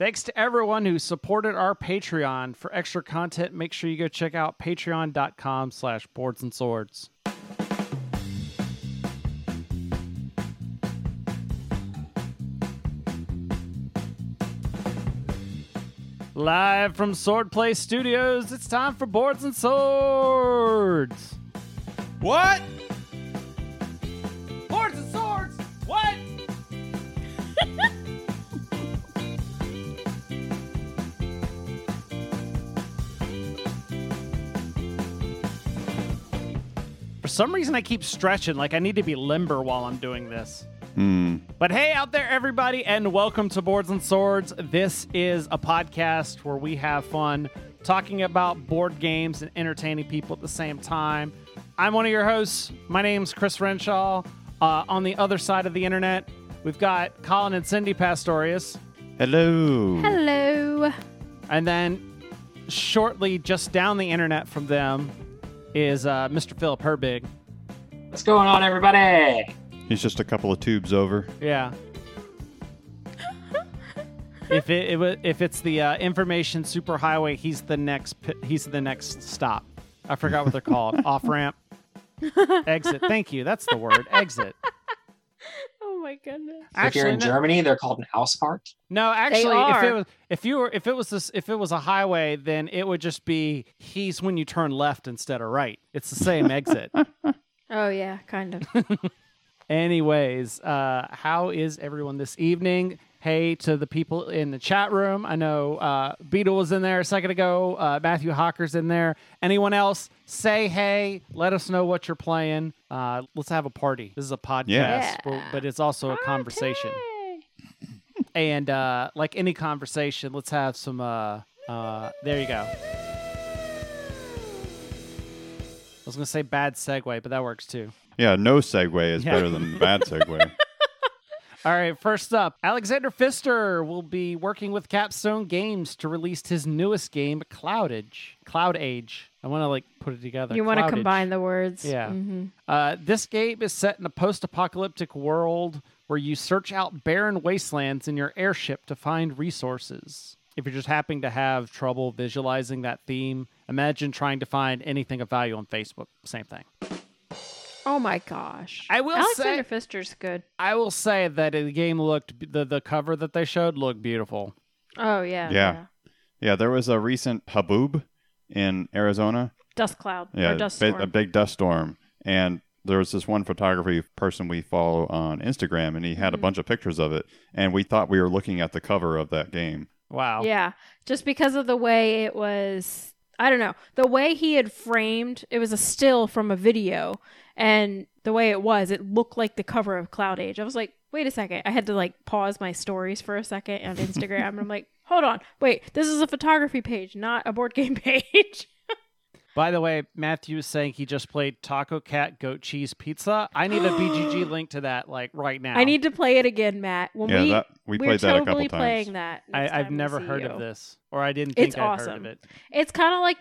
Thanks to everyone who supported our Patreon. For extra content, make sure you go check out patreon.com/boardsandswords. Live from Swordplay Studios, it's time for Boards and Swords. What? Boards and Swords? What? For some reason, I keep stretching like I need to be limber while I'm doing this. But hey, out there, everybody, and welcome to Boards and Swords. This is a podcast where we have fun talking about board games and entertaining people at the same time. I'm one of your hosts. My name's Chris Renshaw. On the other side of the internet, we've got Colin and Cindy Pastorius. Hello. Hello. And then shortly just down the internet from them is Mr. Philip Herbig. What's going on, everybody? He's just a couple of tubes over. Yeah. If it's the information superhighway, he's the next stop. I forgot what they're called. Off ramp, exit. Thank you. That's the word. Exit. Oh my goodness. Actually, if you're in Germany, they're called an Ausfahrt. No, actually, if it was a highway, then it would just be he's when you turn left instead of right. It's the same exit. Oh yeah, kind of. Anyways, how is everyone this evening? Hey to the people in the chat room. I know Beetle was in there a second ago. Matthew Hocker's in there. Anyone else? Say hey. Let us know what you're playing. Let's have a party. This is a podcast, but it's also a conversation. And like any conversation, let's have some... there you go. I was going to say bad segue, but that works too. Yeah, no segue is better than bad segue. All right, first up, Alexander Pfister will be working with Capstone Games to release his newest game, Cloud Age. I want to put it together. You want to combine the words. Yeah. Mm-hmm. This game is set in a post-apocalyptic world where you search out barren wastelands in your airship to find resources. If you're just happening to have trouble visualizing that theme, imagine trying to find anything of value on Facebook. Same thing. Oh my gosh! Alexander Pfister's good. I will say that the game looked the cover that they showed looked beautiful. Oh yeah, yeah. There was a recent haboob in Arizona. Dust cloud. Yeah, or dust storm. A big dust storm, and there was this one photography person we follow on Instagram, and he had a bunch of pictures of it, and we thought we were looking at the cover of that game. Wow. Yeah, just because of the way it was. I don't know. The way he had framed, it was a still from a video, and the way it was, it looked like the cover of Cloud Age. I was like, wait a second. I had to pause my stories for a second on Instagram. And I'm like, hold on. Wait, this is a photography page, not a board game page. By the way, Matthew is saying he just played Taco Cat Goat Cheese Pizza. I need a BGG link to that right now. I need to play it again, Matt. We played that a couple times. We're totally playing that. I've never heard of this, or I didn't think I'd heard of it. It's kind of like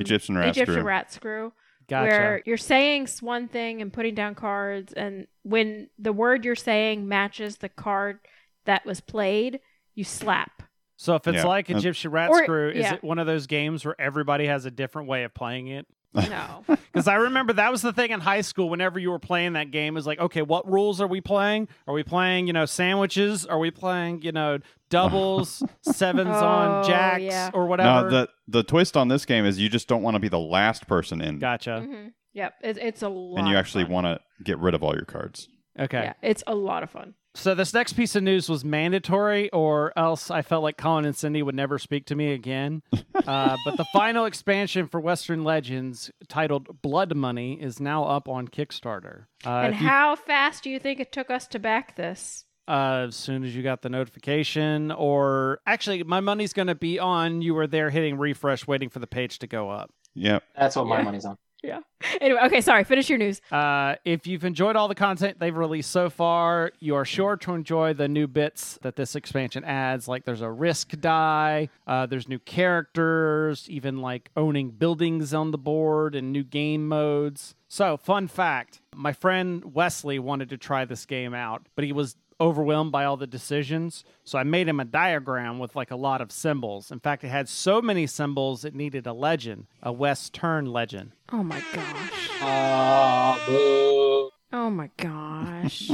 Egyptian Rat Screw. Gotcha. Where you're saying one thing and putting down cards, and when the word you're saying matches the card that was played, you slap. So if it's like Egyptian Rat Screw, is it one of those games where everybody has a different way of playing it? No. Because I remember that was the thing in high school whenever you were playing that game. It was like, okay, what rules are we playing? Are we playing, sandwiches? Are we playing, doubles, sevens on jacks or whatever? No, the twist on this game is you just don't want to be the last person in. Gotcha. Mm-hmm. Yep. It's a lot And you actually want to get rid of all your cards. Okay. Yeah, it's a lot of fun. So this next piece of news was mandatory, or else I felt like Colin and Cindy would never speak to me again. But the final expansion for Western Legends, titled Blood Money, is now up on Kickstarter. And how fast do you think it took us to back this? As soon as you got the notification, or actually, my money's going to be on you were there hitting refresh, waiting for the page to go up. Yeah, that's what my money's on. Yeah. Anyway, okay, sorry. Finish your news. If you've enjoyed all the content they've released so far, you are sure to enjoy the new bits that this expansion adds. Like there's a risk die, there's new characters, even owning buildings on the board and new game modes. So, fun fact, my friend Wesley wanted to try this game out, but he was overwhelmed by all the decisions. So I made him a diagram with like a lot of symbols. In fact, it had so many symbols it needed a legend, a Western legend. Oh my gosh. Oh my gosh.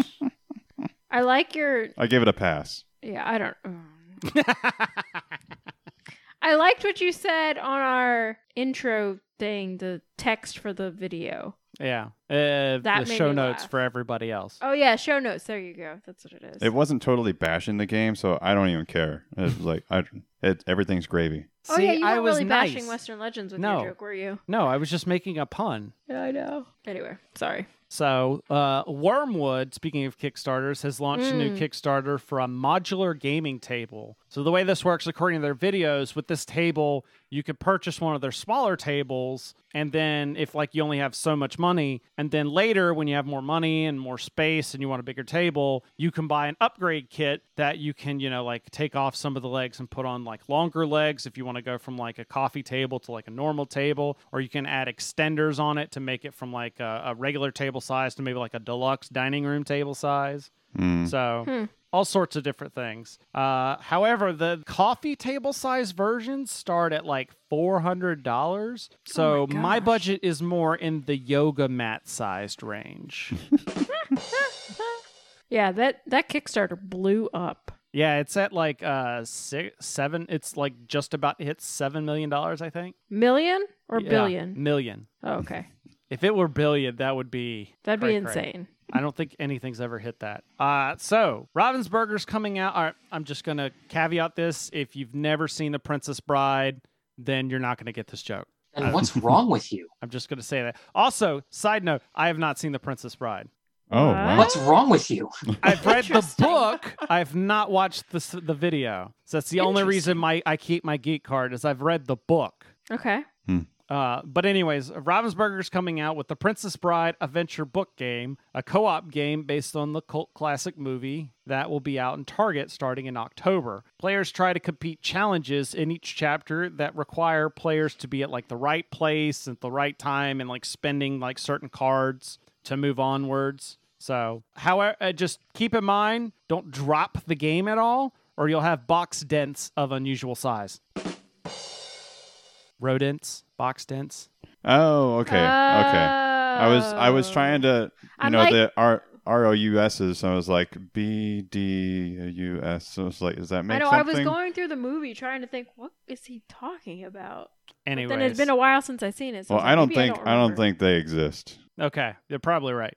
I like your... I gave it a pass. Yeah, I don't... I liked what you said on our intro thing, the text for the video. Yeah. The show notes for everybody else. Oh, yeah. Show notes. There you go. That's what it is. It wasn't totally bashing the game, so I don't even care. It was like, everything's gravy. Oh, see, yeah. You weren't really bashing Western Legends with your joke, were you? No, I was just making a pun. Yeah, I know. Anyway, sorry. So, Wormwood, speaking of Kickstarters, has launched a new Kickstarter for a modular gaming table. So the way this works, according to their videos, with this table, you could purchase one of their smaller tables, and then if like you only have so much money, and then later when you have more money and more space and you want a bigger table, you can buy an upgrade kit that you can, you know, like take off some of the legs and put on like longer legs if you want to go from like a coffee table to like a normal table, or you can add extenders on it to make it from like a regular table size to maybe like a deluxe dining room table size. So... all sorts of different things. However, the coffee table size versions start at like $400. So my budget is more in the yoga mat sized range. Yeah, that Kickstarter blew up. Yeah, it's at like seven. It's like just about hit $7 million, I think. Million or billion? Million. Oh, okay. If it were billion, that'd be insane. I don't think anything's ever hit that. So, Ravensburger's coming out. All right, I'm just going to caveat this. If you've never seen The Princess Bride, then you're not going to get this joke. And what's wrong with you? I'm just going to say that. Also, side note, I have not seen The Princess Bride. Oh, wow. What's wrong with you? I've read the book. I've not watched the video. So that's the only reason I keep my geek card is I've read the book. Okay. But anyways, Ravensburger's coming out with The Princess Bride Adventure Book Game, a co-op game based on the cult classic movie that will be out in Target starting in October. Players try to compete challenges in each chapter that require players to be at like the right place at the right time and like spending like certain cards to move onwards. So, however, just keep in mind, don't drop the game at all or you'll have box dents of unusual size. Rodents. Box dents. Oh, okay. Okay. I was trying to the ROUSs, so I was like BDUS. So I was like, does that make sense? I know something? I was going through the movie trying to think, what is he talking about? Anyways. But then it's been a while since I've seen it. So well, I don't think they exist. Okay. You're probably right.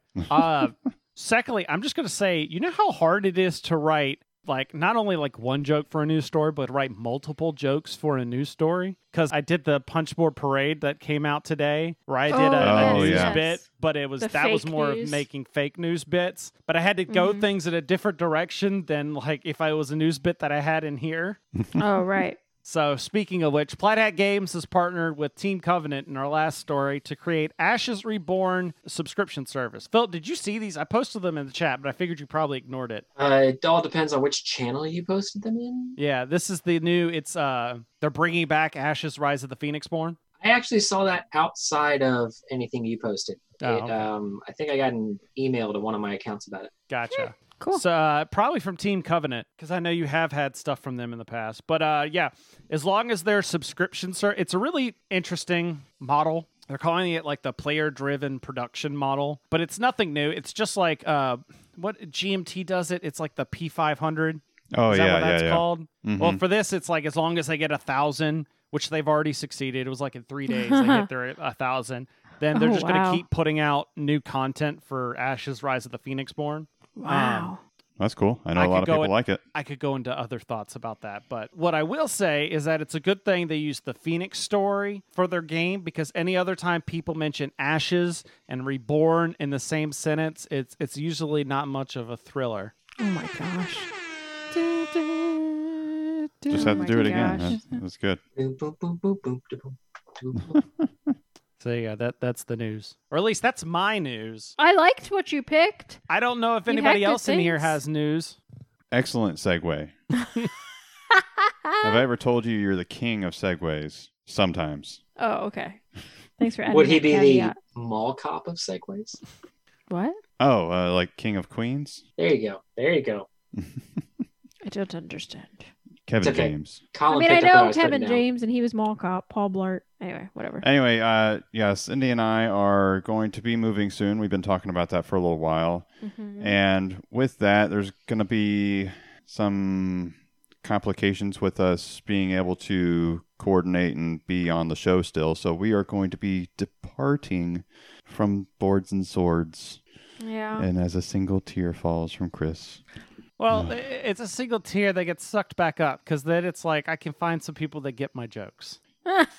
Secondly, I'm just gonna say, you know how hard it is to write like not only like one joke for a news story, but write multiple jokes for a news story. Because I did the Punchboard Parade that came out today, where I did a news bit, but it was that was more of making fake news bits. But I had to go things in a different direction than like if I was a news bit that I had in here. Oh, right. So speaking of which, Plaid Hat Games has partnered with Team Covenant in our last story to create Ashes Reborn subscription service. Phil, did you see these? I posted them in the chat, but I figured you probably ignored it. It all depends on which channel you posted them in. Yeah, this is the new, it's they're bringing back Ashes Rise of the Phoenixborn. I actually saw that outside of anything you posted. I think I got an email to one of my accounts about it. Gotcha. Yeah. Cool. So, probably from Team Covenant, because I know you have had stuff from them in the past. But yeah, as long as their subscriptions are, it's a really interesting model. They're calling it like the player-driven production model, but it's nothing new. It's just like what GMT does it. It's like the P500. Oh, is that what that's called? Mm-hmm. Well, for this, it's like as long as they get 1,000, which they've already succeeded. It was like in 3 days they hit their 1,000. Then they're just going to keep putting out new content for Ashes Rise of the Phoenixborn. Wow. That's cool. I know a lot of people like it. I could go into other thoughts about that, but what I will say is that it's a good thing they use the Phoenix story for their game, because any other time people mention Ashes and Reborn in the same sentence, it's usually not much of a thriller. Oh my gosh. Just have to do it again. That's good. So yeah, that's the news. Or at least that's my news. I liked what you picked. I don't know if anybody else in here has news. Excellent segue. Have I ever told you you're the king of segues? Sometimes. Oh, okay. Thanks for adding. Would he be the mall cop of segues? What? Oh, like King of Queens? There you go. I don't understand. Kevin James. Colin, I mean, I know Kevin James, and he was Mall Cop, Paul Blart. Anyway, whatever. Anyway, Cindy and I are going to be moving soon. We've been talking about that for a little while. Mm-hmm. And with that, there's going to be some complications with us being able to coordinate and be on the show still. So we are going to be departing from Boards and Swords. Yeah. And as a single tear falls from Chris. Well, it's a single tear that gets sucked back up, because then it's like, I can find some people that get my jokes.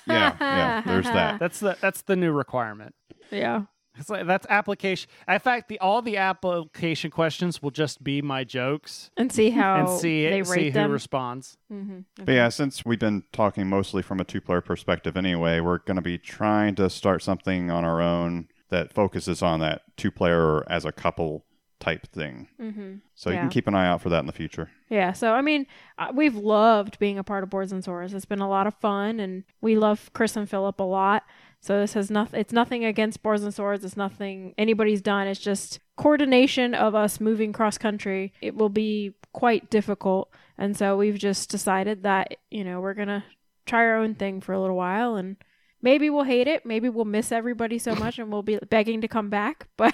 yeah, there's that. That's the new requirement. Yeah. It's like, that's application. In fact, all the application questions will just be my jokes. And see how who responds. Mm-hmm. Okay. But yeah, since we've been talking mostly from a two-player perspective anyway, we're going to be trying to start something on our own that focuses on that two-player or as a couple type thing. Mm-hmm. So you can keep an eye out for that in the future. Yeah. So, I mean, we've loved being a part of Boards and Swords. It's been a lot of fun, and we love Chris and Philip a lot. So this has nothing, it's nothing against Boards and Swords. It's nothing anybody's done. It's just coordination of us moving cross country. It will be quite difficult. And so we've just decided that, we're going to try our own thing for a little while, and maybe we'll hate it. Maybe we'll miss everybody so much and we'll be begging to come back. But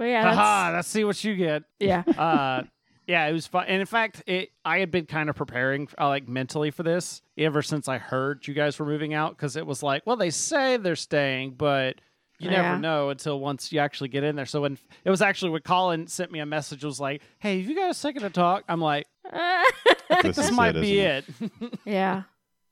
yeah, let's see what you get. Yeah. Yeah, it was fun. And in fact, I had been kind of preparing mentally for this ever since I heard you guys were moving out, because it was like, well, they say they're staying, but you never know until once you actually get in there. So when it was actually when Colin sent me a message, was like, hey, have you got a second to talk? I'm like, this might be it. Yeah.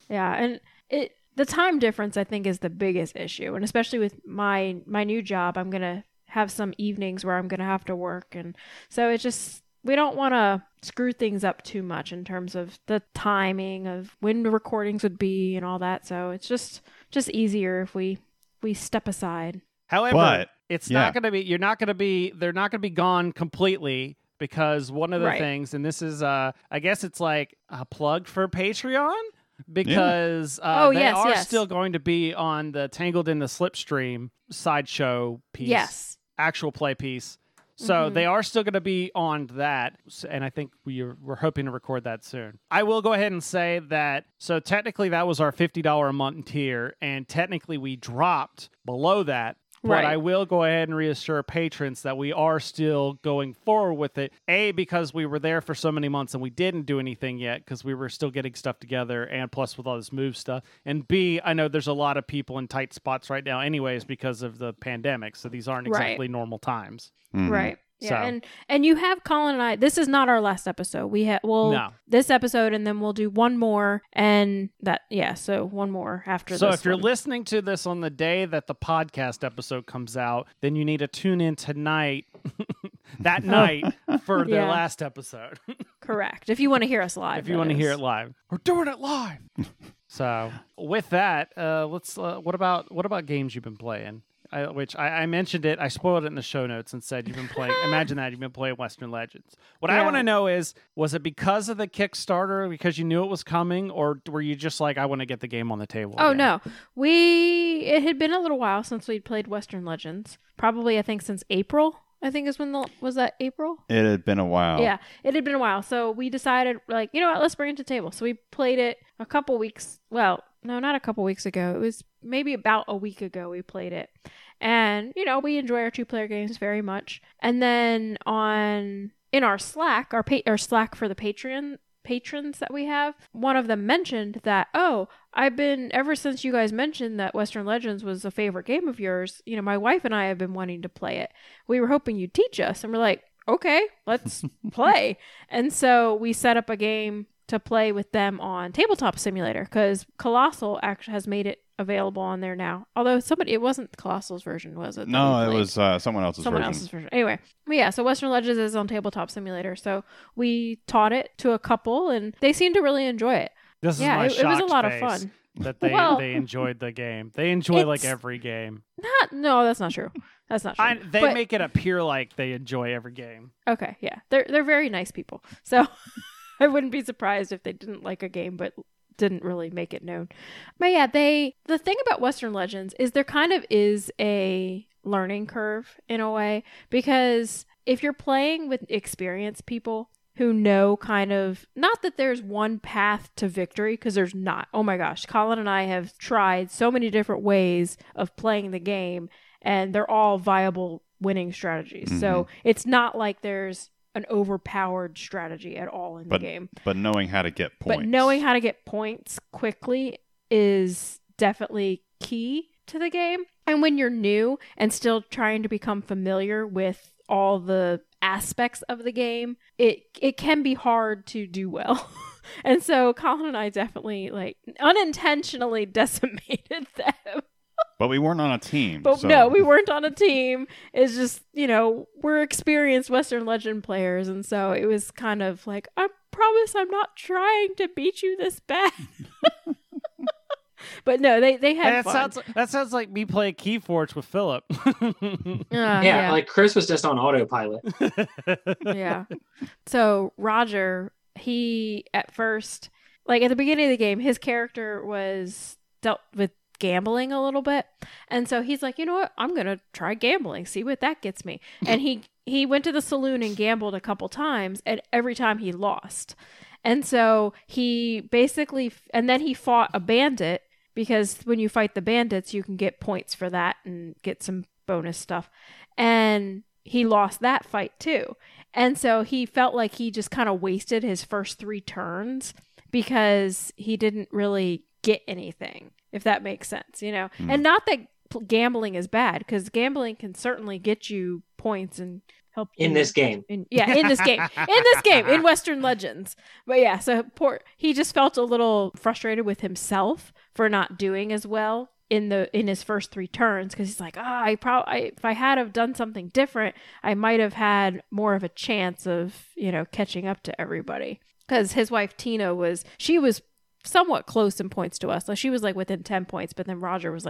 Yeah. And the time difference, I think, is the biggest issue. And especially with my new job, I'm going to have some evenings where I'm going to have to work. And so it's just, we don't want to screw things up too much in terms of the timing of when the recordings would be and all that. So it's just easier if we step aside. However, not going to be, they're not going to be gone completely, because one of the things, and this is, I guess it's like a plug for Patreon, because they are still going to be on the Tangled in the Slipstream sideshow piece. Yes. Actual play piece. So they are still going to be on that, and I think we're hoping to record that soon. I will go ahead and say that, so technically that was our $50 a month tier, and technically we dropped below that, but I will go ahead and reassure patrons that we are still going forward with it, because we were there for so many months and we didn't do anything yet because we were still getting stuff together, and plus with all this move stuff, and I know there's a lot of people in tight spots right now anyways because of the pandemic, so these aren't exactly normal times. Mm-hmm. Right. Yeah. So. And you have Colin and I, this is not our last episode. We this episode, and then we'll do one more, and so one more after this. So if you're listening to this on the day that the podcast episode comes out, then you need to tune in tonight for the last episode. Correct. If you want to hear us live. If you want to hear it live. We're doing it live. So with that, let's what about games you've been playing? I mentioned it. I spoiled it in the show notes and said, you've been playing Western Legends. What I want to know is, was it because of the Kickstarter, because you knew it was coming, or were you just like, I want to get the game on the table? Oh, again? No. It had been a little while since we'd played Western Legends. Probably, I think, since April. I think is when was that April? It had been a while. Yeah, it had been a while. So we decided, like, you know what, let's bring it to the table. So we played it a couple weeks. Well, no, not a couple weeks ago. It was maybe about a week ago we played it. And, we enjoy our two-player games very much. And then in our Slack, our Slack for the patrons that we have, one of them mentioned that, ever since you guys mentioned that Western Legends was a favorite game of yours, my wife and I have been wanting to play it. We were hoping you'd teach us. And we're like, okay, let's play. And so we set up a game to play with them on Tabletop Simulator, because Colossal actually has made it available on there now. Although it wasn't Colossal's version, was it? No, it was someone else's version. Anyway, so Western Legends is on Tabletop Simulator. So we taught it to a couple, and they seemed to really enjoy it. This is it was a lot of fun. That they enjoyed the game. They enjoy like every game. No, that's not true. They make it appear like they enjoy every game. Okay, yeah, they're very nice people. So. I wouldn't be surprised if they didn't like a game, but didn't really make it known. But yeah, the thing about Western Legends is there kind of is a learning curve in a way, because if you're playing with experienced people who know kind of, not that there's one path to victory, because there's not. Oh my gosh, Colin and I have tried so many different ways of playing the game, and they're all viable winning strategies. Mm-hmm. So it's not like there's an overpowered strategy at all in the game. But knowing how to get points. But knowing how to get points quickly is definitely key to the game. And when you're new and still trying to become familiar with all the aspects of the game, it can be hard to do well. And so Colin and I definitely unintentionally decimated them. But we weren't on a team. No, we weren't on a team. It's just, we're experienced Western Legend players. And so it was kind of like, I promise I'm not trying to beat you this bad. But no, they had fun. That sounds like me playing Keyforge with Philip. Yeah, like Chris was just on autopilot. Yeah. So Roger, he at first, at the beginning of the game, his character was dealt with gambling a little bit. And so he's like, you know what? I'm going to try gambling, see what that gets me. And he went to the saloon and gambled a couple times, and every time he lost. And so he basically, and then he fought a bandit, because when you fight the bandits, you can get points for that and get some bonus stuff. And he lost that fight too. And so he felt like he just kind of wasted his first 3 turns because he didn't really get anything, if that makes sense, Mm. And not that gambling is bad, because gambling can certainly get you points and help in you. This game. In this game, in Western Legends. But yeah, so he just felt a little frustrated with himself for not doing as well in his first 3 turns, because he's like, if I had have done something different, I might have had more of a chance of catching up to everybody. Because his wife Tina was somewhat close in points to us. Like she was within 10 points, but then Roger was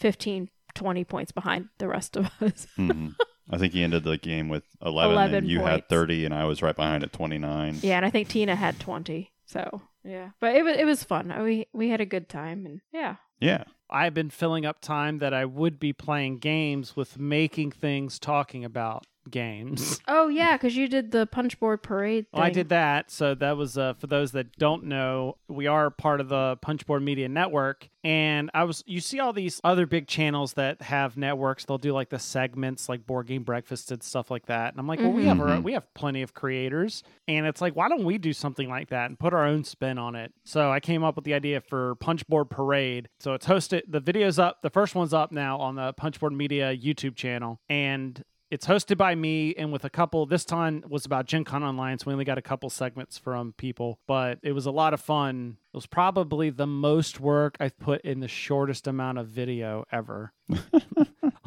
15, 20 points behind the rest of us. Mm-hmm. I think he ended the game with 11 and you points. Had 30 and I was right behind at 29. Yeah, and I think Tina had 20. So, yeah. But it was fun. We had a good time and yeah. Yeah. I've been filling up time that I would be playing games with making things talking about games. Oh, yeah, because you did the Punchboard Parade thing. Oh, I did that. So that was, for those that don't know, we are part of the Punchboard Media Network. And you see all these other big channels that have networks. They'll do the segments like Board Game Breakfast and stuff like that. And I'm like, well, we have plenty of creators. And it's like, why don't we do something like that and put our own spin on it? So I came up with the idea for Punchboard Parade. So it's hosted, the video's up. The first one's up now on the Punchboard Media YouTube channel. And it's hosted by me and with a couple. This time was about Gen Con Online, so we only got a couple segments from people. But it was a lot of fun. It was probably the most work I've put in the shortest amount of video ever.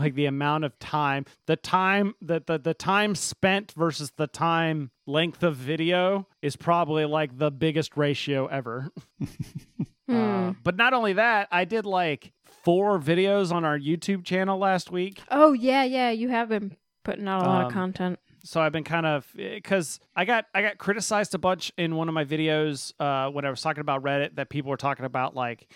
The amount of time. The time spent versus the time length of video is probably the biggest ratio ever. But not only that, I did 4 videos on our YouTube channel last week. Oh, yeah. You have been putting out a lot of content. So I've been because I got criticized a bunch in one of my videos when I was talking about Reddit, that people were talking about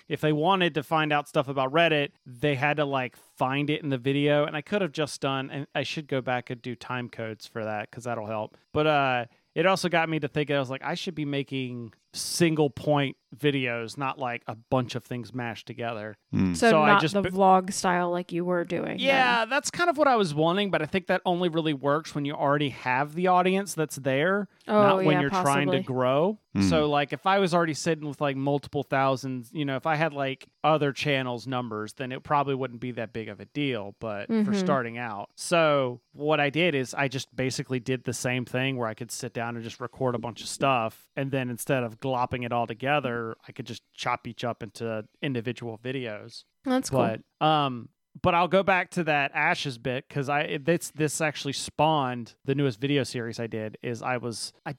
if they wanted to find out stuff about Reddit, they had to find it in the video. And I could have just done, and I should go back and do time codes for that, because that'll help. But it also got me to thinking, I was I should be making single point videos, not a bunch of things mashed together. Mm. So not the vlog style you were doing. Yeah, that's kind of what I was wanting, but I think that only really works when you already have the audience that's there, not when you're possibly trying to grow. Mm. So if I was already sitting with multiple thousands, if I had other channels numbers, then it probably wouldn't be that big of a deal, but for starting out. So what I did is I just basically did the same thing where I could sit down and just record a bunch of stuff, and then instead of glopping it all together, I could just chop each up into individual videos. That's cool. But I'll go back to that Ashes bit, because this actually spawned the newest video series I did. I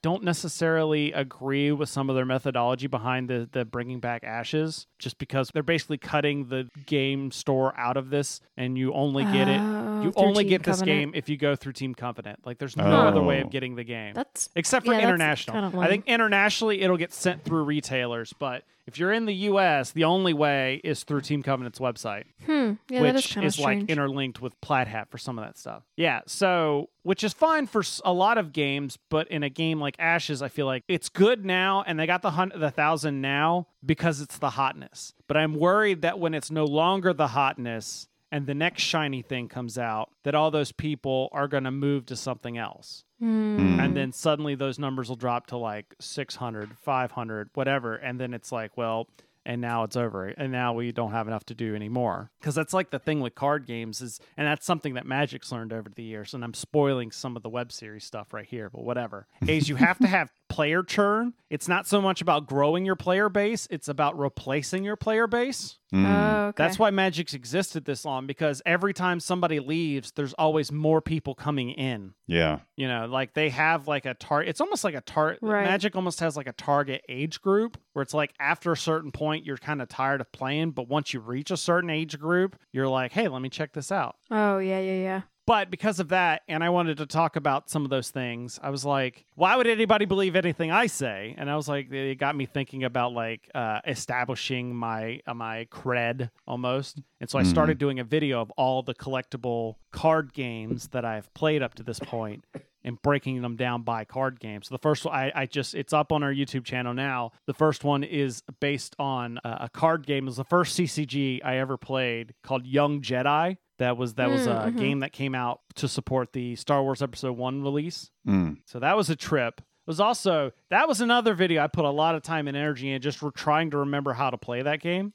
don't necessarily agree with some of their methodology behind the bringing back Ashes, just because they're basically cutting the game store out of this, and you only get it. You only get this game if you go through Team Covenant. There's no other way of getting the game, except for international. Kind of I think internationally it'll get sent through retailers, but if you're in the U.S., the only way is through Team Covenant's website. Hmm. Yeah, which Switch is like interlinked with Plaid Hat for some of that stuff. Yeah, so which is fine for a lot of games, but in a game like Ashes, I feel like it's good now, and they got the 1,000 now because it's the hotness. But I'm worried that when it's no longer the hotness and the next shiny thing comes out, that all those people are going to move to something else. Mm. And then suddenly those numbers will drop to like 600, 500, whatever. And then it's like, well, and now it's over. And now we don't have enough to do anymore. Because that's like the thing with card games is, and that's something that Magic's learned over the years. And I'm spoiling some of the web series stuff right here, but whatever. Is you have to have player churn. It's not so much about growing your player base. It's about replacing your player base. Mm. Oh, okay. That's why Magic's existed this long, because every time somebody leaves, there's always more people coming in. Yeah. You know, like they have like a target. It's almost like a target. Right. Magic almost has like a target age group where it's like after a certain point, you're kind of tired of playing. But once you reach a certain age group, you're like, hey, let me check this out. Oh, yeah, yeah, yeah. But because of that, and I wanted to talk about some of those things, I was like, why would anybody believe anything I say? And I was like, it got me thinking about like establishing my cred almost. And so I started doing a video of all the collectible card games that I've played up to this point and breaking them down by card game. So the first one, it's up on our YouTube channel now. The first one is based on a card game. It was the first CCG I ever played called Young Jedi. That was a game that came out to support the Star Wars Episode 1 release. Mm. So that was a trip. It was also, that was another video I put a lot of time and energy in just trying to remember how to play that game.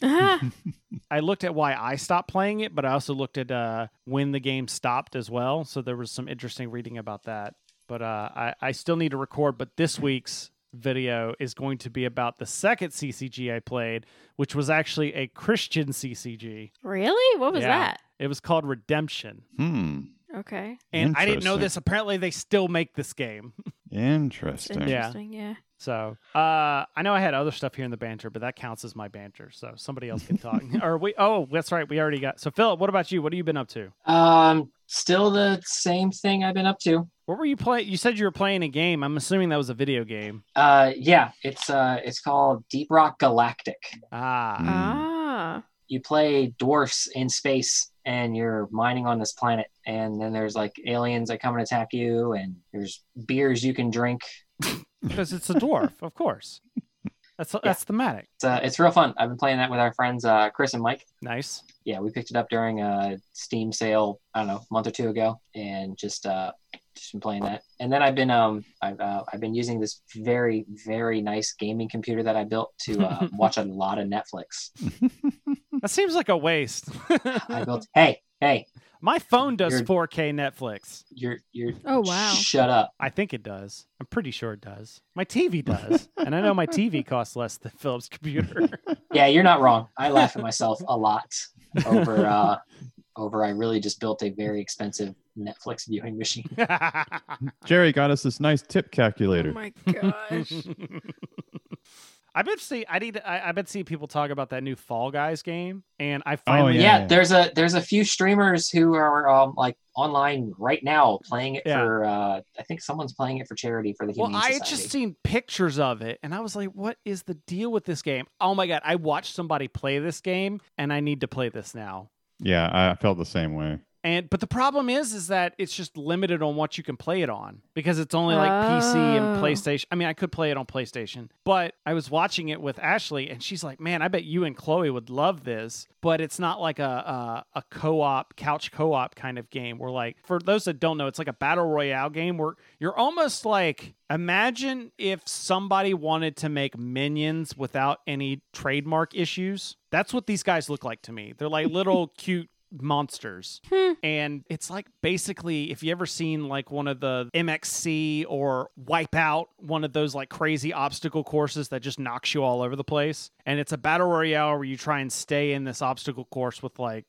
I looked at why I stopped playing it, but I also looked at when the game stopped as well. So there was some interesting reading about that. But I still need to record, but this week's video is going to be about the second CCG I played, which was actually a Christian CCG. Really? What was that? It was called Redemption. Okay. And I didn't know this. Apparently, they still make this game. Interesting. Yeah. So I know I had other stuff here in the banter, but that counts as my banter. So somebody else can talk. Oh, that's right. We already got. So Philip, what about you? What have you been up to? Still the same thing I've been up to. What were you playing? You said you were playing a game. I'm assuming that was a video game. Yeah. It's called Deep Rock Galactic. You play dwarfs in space, and you're mining on this planet, and then there's like aliens that come and attack you, and there's beers you can drink. Because it's a dwarf, of course. That's thematic. It's real fun. I've been playing that with our friends Chris and Mike. Nice. Yeah, we picked it up during a Steam sale, I don't know, a month or two ago, and just been playing that. And then I've been I've been using this very, very nice gaming computer that I built to watch a lot of Netflix. That seems like a waste. Hey. My phone does 4K Netflix. Oh wow! Shut up. I think it does. I'm pretty sure it does. My TV does, and I know my TV costs less than Philip's computer. Yeah, you're not wrong. I laugh at myself a lot over. I really just built a very expensive Netflix viewing machine. Jerry got us this nice tip calculator. Oh my gosh. I've been seeing people talk about that new Fall Guys game, and I finally there's a few streamers who are like online right now playing it for I think someone's playing it for charity for the Humane Society. Well, I had just seen pictures of it, and I was like, what is the deal with this game? Oh my god, I watched somebody play this game, and I need to play this now. Yeah, I felt the same way. But the problem is that it's just limited on what you can play it on, because it's only like PC and PlayStation. I mean, I could play it on PlayStation, but I was watching it with Ashley, and she's like, man, I bet you and Chloe would love this, but it's not like a co-op, couch co-op kind of game. Where like, for those that don't know, it's like a battle royale game where you're almost like, imagine if somebody wanted to make Minions without any trademark issues. That's what these guys look like to me. They're like little cute monsters. And it's like, basically, if you ever seen like one of the MXC or Wipeout, one of those like crazy obstacle courses that just knocks you all over the place. And it's a battle royale where you try and stay in this obstacle course with like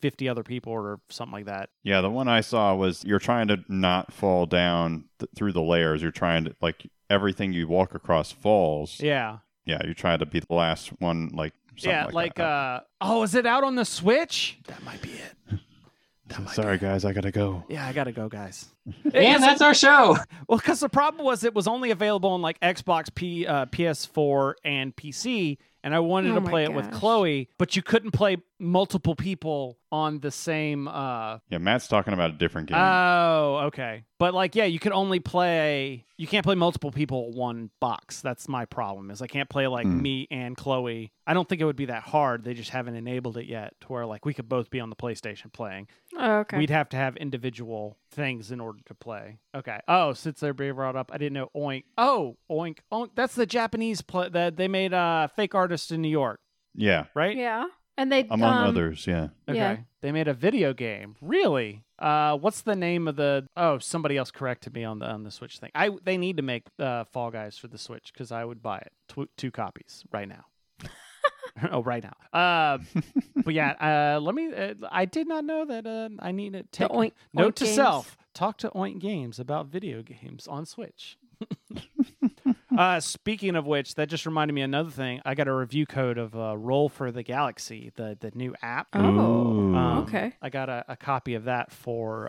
50 other people or something like that. Yeah, the one I saw was you're trying to not fall down through the layers. You're trying to, like, everything you walk across falls. Yeah, you're trying to be the last one, like something. Yeah, like is it out on the Switch? That might be it. Sorry, guys, I gotta go. Yeah, I gotta go, guys. And that's our show. Well, because the problem was it was only available on like Xbox, PS4, and PC, And I wanted to play it with Chloe, but you couldn't play multiple people on the same... Yeah, Matt's talking about a different game. Oh, okay. But like, yeah, you can only play... You can't play multiple people in one box. That's my problem, is I can't play like me and Chloe. I don't think it would be that hard. They just haven't enabled it yet to where like we could both be on the PlayStation playing. Oh, okay. We'd have to have individual things in order to play. Okay. Oh, since they're being brought up, I didn't know Oink. Oh, Oink. Oink. That's the Japanese play that they made fake artists in New York. Yeah. Right? Yeah. And they among others, yeah. Okay. Yeah. They made a video game. Really? What's the name of the... Oh, somebody else corrected me on the Switch thing. They need to make Fall Guys for the Switch because I would buy it. Two copies right now. Oh, right now. But yeah, let me... I did not know that I need to take... Note to self. Talk to Oink Games about video games on Switch. Speaking of which, that just reminded me of another thing. I got a review code of Roll for the Galaxy, the new app. Oh, okay. I got a copy of that for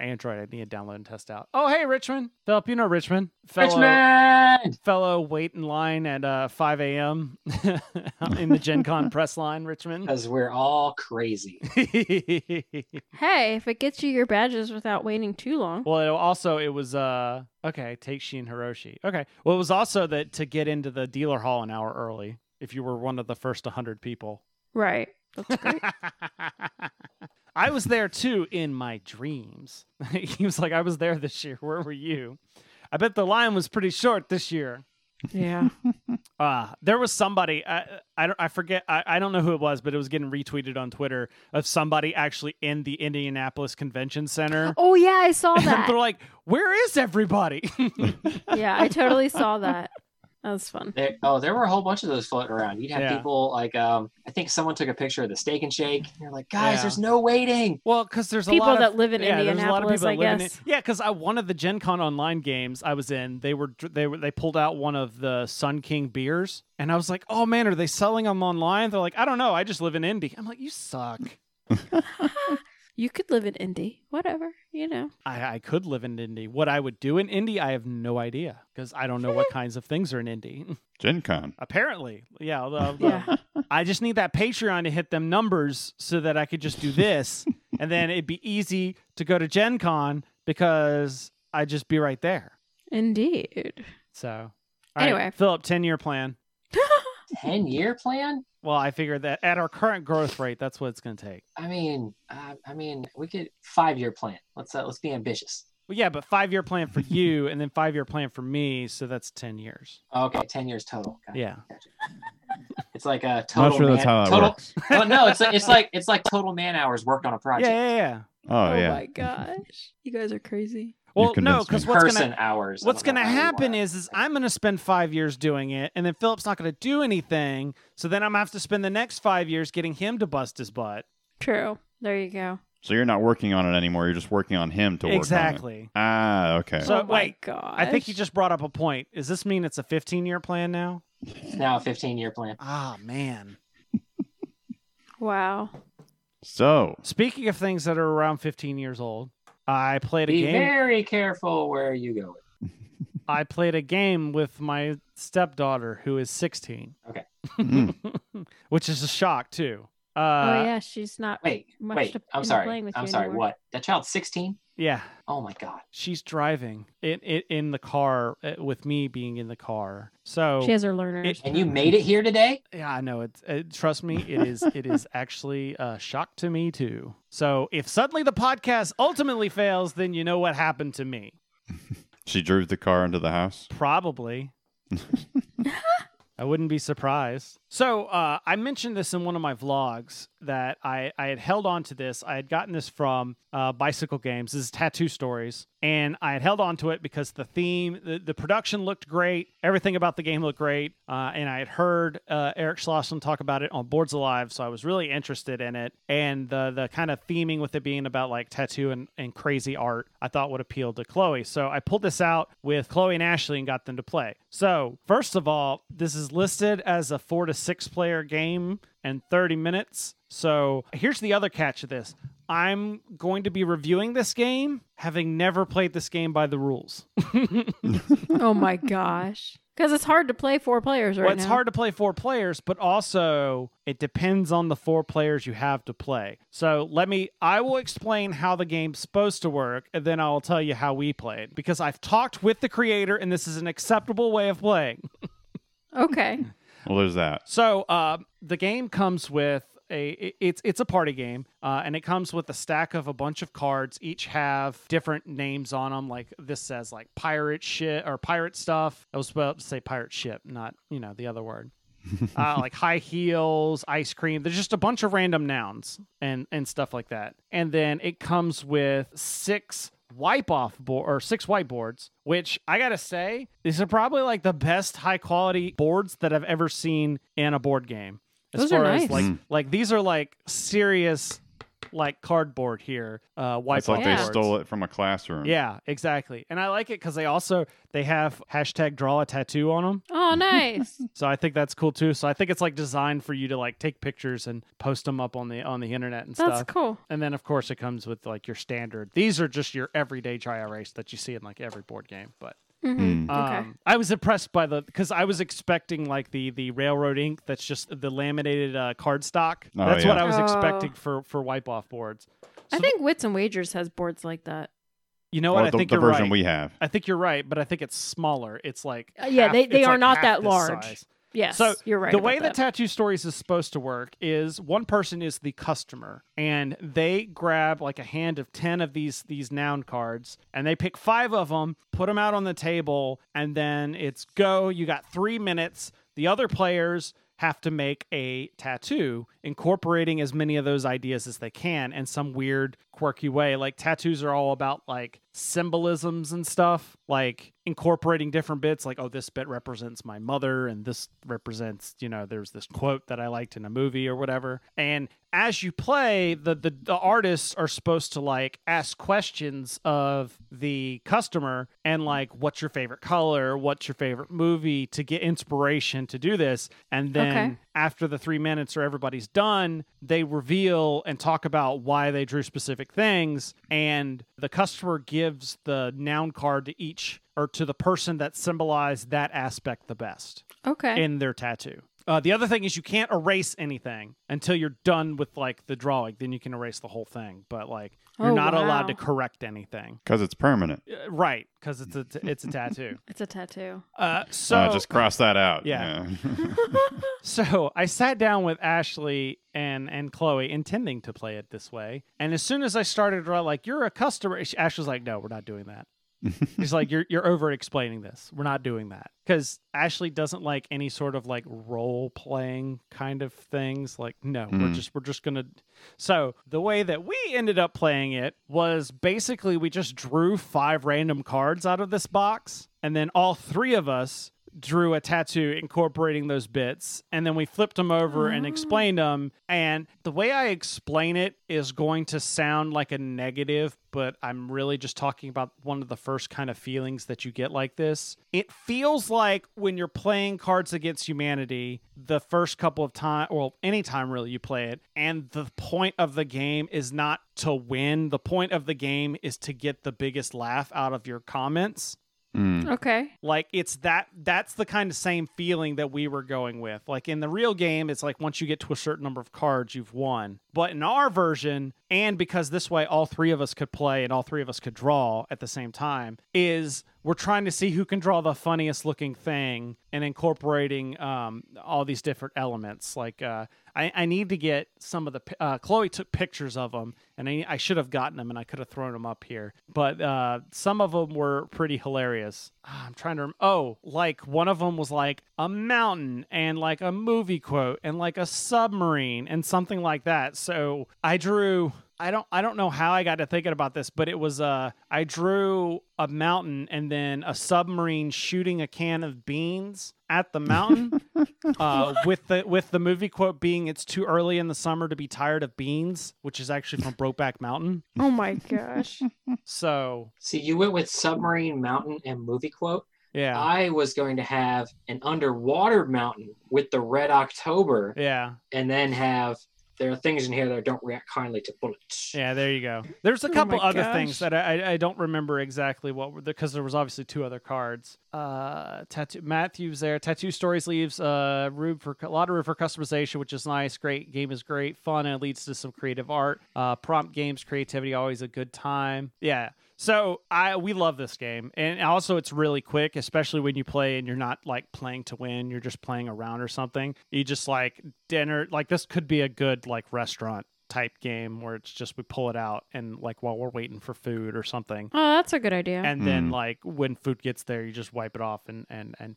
Android. I need to download and test out. Oh, hey, Richmond. Philip, you know Richmond. Fellow wait in line at 5 a.m. in the Gen Con press line, Richmond. Because we're all crazy. Hey, if it gets you your badges without waiting too long. Well, it was... Okay, take Shin Hiroshi. Okay. Well, it was also that to get into the dealer hall an hour early if you were one of the first 100 people. Right. That's great. I was there too in my dreams. He was like, I was there this year. Where were you? I bet the line was pretty short this year. Yeah. There was somebody, I don't know who it was, but it was getting retweeted on Twitter of somebody actually in the Indianapolis Convention Center. Oh yeah, I saw that. They're like, where is everybody? Yeah, I totally saw that. That was fun. There were a whole bunch of those floating around. You'd have people like, I think someone took a picture of the Steak and Shake. And you're like, guys, there's no waiting. Well, because there's people that live in Indianapolis, I guess. Yeah, because one of the Gen Con Online games I was in, they pulled out one of the Sun King beers, and I was like, oh man, are they selling them online? They're like, I don't know, I just live in Indy. I'm like, you suck. You could live in Indy, whatever, you know. I could live in Indy. What I would do in Indy, I have no idea because I don't know what kinds of things are in Indy. Gen Con. Apparently. Yeah. I just need that Patreon to hit them numbers so that I could just do this and then it'd be easy to go to Gen Con because I'd just be right there. Indeed. So, anyway. Right, Philip, 10-year plan. 10-year plan? Well, I figured that at our current growth rate, that's what it's going to take. I mean, we could 5-year plan. Let's be ambitious. Well, yeah, but 5-year plan for you, and then 5-year plan for me, so that's 10 years. Okay, 10 years total. Gotcha. Yeah, gotcha. It's like a total. Not sure that's how that works. Well, no, it's like total man hours worked on a project. Yeah. Oh, my gosh, you guys are crazy. Well, no, because what's going to happen is I'm going to spend 5 years doing it, and then Philip's not going to do anything, so then I'm going to have to spend the next 5 years getting him to bust his butt. True. There you go. So you're not working on it anymore. You're just working on him to work on it. Exactly. Ah, okay. So, God. I think you just brought up a point. Does this mean it's a 15-year plan now? It's now a 15-year plan. Ah, man. Wow. So. Speaking of things that are around 15 years old. I played a game. Be very careful where you go with. I played a game with my stepdaughter, who is 16. Okay. Which is a shock, too. Yeah, she's not. Wait. I'm sorry. What? That child's 16? Yeah. Oh, my God. She's driving in the car with me being in the car. So she has her learners. And you made it here today? Yeah, I know. Trust me, it is actually a shock to me, too. So if suddenly the podcast ultimately fails, then you know what happened to me. She drove the car into the house? Probably. I wouldn't be surprised. So I mentioned this in one of my vlogs that I had held on to this. I had gotten this from Bicycle Games. This is Tattoo Stories. And I had held on to it because the theme, the production looked great. Everything about the game looked great. And I had heard Eric Schlosson talk about it on Boards Alive. So I was really interested in it. And the kind of theming with it being about like tattoo and crazy art, I thought would appeal to Chloe. So I pulled this out with Chloe and Ashley and got them to play. So first of all, this is listed as a 4 to 6 player game and 30 minutes. So here's the other catch of this. I'm going to be reviewing this game, having never played this game by the rules. Oh my gosh. Because it's hard to play four players right now. Well, it's hard to play four players, but also it depends on the four players you have to play. So I will explain how the game's supposed to work, and then I'll tell you how we played. Because I've talked with the creator, and this is an acceptable way of playing. Okay. Well, there's that. So the game comes with it's a party game, and it comes with a stack of a bunch of cards. Each have different names on them. Like this says like pirate shit or pirate stuff. I was about to say pirate ship, not the other word. Like high heels, ice cream. There's just a bunch of random nouns and stuff like that. And then it comes with six whiteboards, which I gotta say, these are probably like the best high quality boards that I've ever seen in a board game. As far as like these are like serious like cardboard here. Whiteboard. It's like they stole it from a classroom. Yeah, exactly. And I like it because they have hashtag draw a tattoo on them. Oh, nice. So I think that's cool too. So I think it's like designed for you to like take pictures and post them up on the internet and stuff. That's cool. And then of course it comes with like your standard. These are just your everyday dry erase that you see in like every board game, but. Mm-hmm. Okay. I was impressed because I was expecting like the railroad ink that's just the laminated cardstock. Oh, that's what I was expecting for wipe off boards. So I think Wits and Wagers has boards like that. You know what? I think the version we have. I think you're right, but I think it's smaller. It's like they are like not that large. Size. Yes, so you're right. The way that Tattoo Stories is supposed to work is one person is the customer, and they grab like a hand of 10 of these noun cards, and they pick 5 of them, put them out on the table, and then it's go. You got 3 minutes. The other players have to make a tattoo, incorporating as many of those ideas as they can in some weird, quirky way. Like, tattoos are all about, like, symbolisms and stuff, like incorporating different bits, like, oh, this bit represents my mother, and this represents, there's this quote that I liked in a movie or whatever. And as you play, the artists are supposed to, like, ask questions of the customer and, like, what's your favorite color? What's your favorite movie? To get inspiration to do this. And then after the 3 minutes or everybody's done, they reveal and talk about why they drew specific things. And the customer gives the noun card to each or to the person that symbolized that aspect the best in their tattoo. The other thing is you can't erase anything until you're done with like the drawing. Then you can erase the whole thing, but like you're not allowed to correct anything because it's permanent, right? Because it's a tattoo. It's a tattoo. So just cross that out. Yeah. So I sat down with Ashley and Chloe, intending to play it this way. And as soon as I started, like, you're a customer, Ashley's like, no, we're not doing that. He's like, you're over explaining this. We're not doing that. Because Ashley doesn't like any sort of like role playing kind of things. Like, no, we're just gonna. So the way that we ended up playing it was basically we just drew 5 random cards out of this box, and then all 3 of us drew a tattoo incorporating those bits, and then we flipped them over and explained them. And the way I explain it is going to sound like a negative, but I'm really just talking about one of the first kind of feelings that you get like this. It feels like when you're playing Cards Against Humanity, the first couple of times, well, any time really you play it, and the point of the game is not to win. The point of the game is to get the biggest laugh out of your comments. Mm. Okay. Like, it's that's the kind of same feeling that we were going with. Like, in the real game, it's like once you get to a certain number of cards, you've won. But in our version, and because this way all 3 of us could play and all 3 of us could draw at the same time, is we're trying to see who can draw the funniest looking thing and incorporating all these different elements. Like, I need to get some of the... Chloe took pictures of them, and I should have gotten them, and I could have thrown them up here. But some of them were pretty hilarious. I'm trying to... like, one of them was like a mountain and like a movie quote and like a submarine and something like that. So I drew... I don't know how I got to thinking about this, but it was I drew a mountain and then a submarine shooting a can of beans at the mountain, with the movie quote being "It's too early in the summer to be tired of beans," which is actually from Brokeback Mountain. Oh my gosh! So you went with submarine, mountain, and movie quote. Yeah, I was going to have an underwater mountain with the Red October. Yeah, and then have there are things in here that don't react kindly to bullets. Yeah, there you go. There's a couple other things that I don't remember exactly what were, because there was obviously two other cards. Matthew's there. Tattoo Stories leaves room for a lot of room for customization, which is nice. Great game is great fun, and it leads to some creative art. Prompt games, creativity, always a good time. Yeah. So we love this game, and also it's really quick, especially when you play and you're not like playing to win, you're just playing around or something. You just like dinner, like this could be a good like restaurant type game where it's just we pull it out and like while we're waiting for food or something. Oh, that's a good idea. And then like when food gets there, you just wipe it off and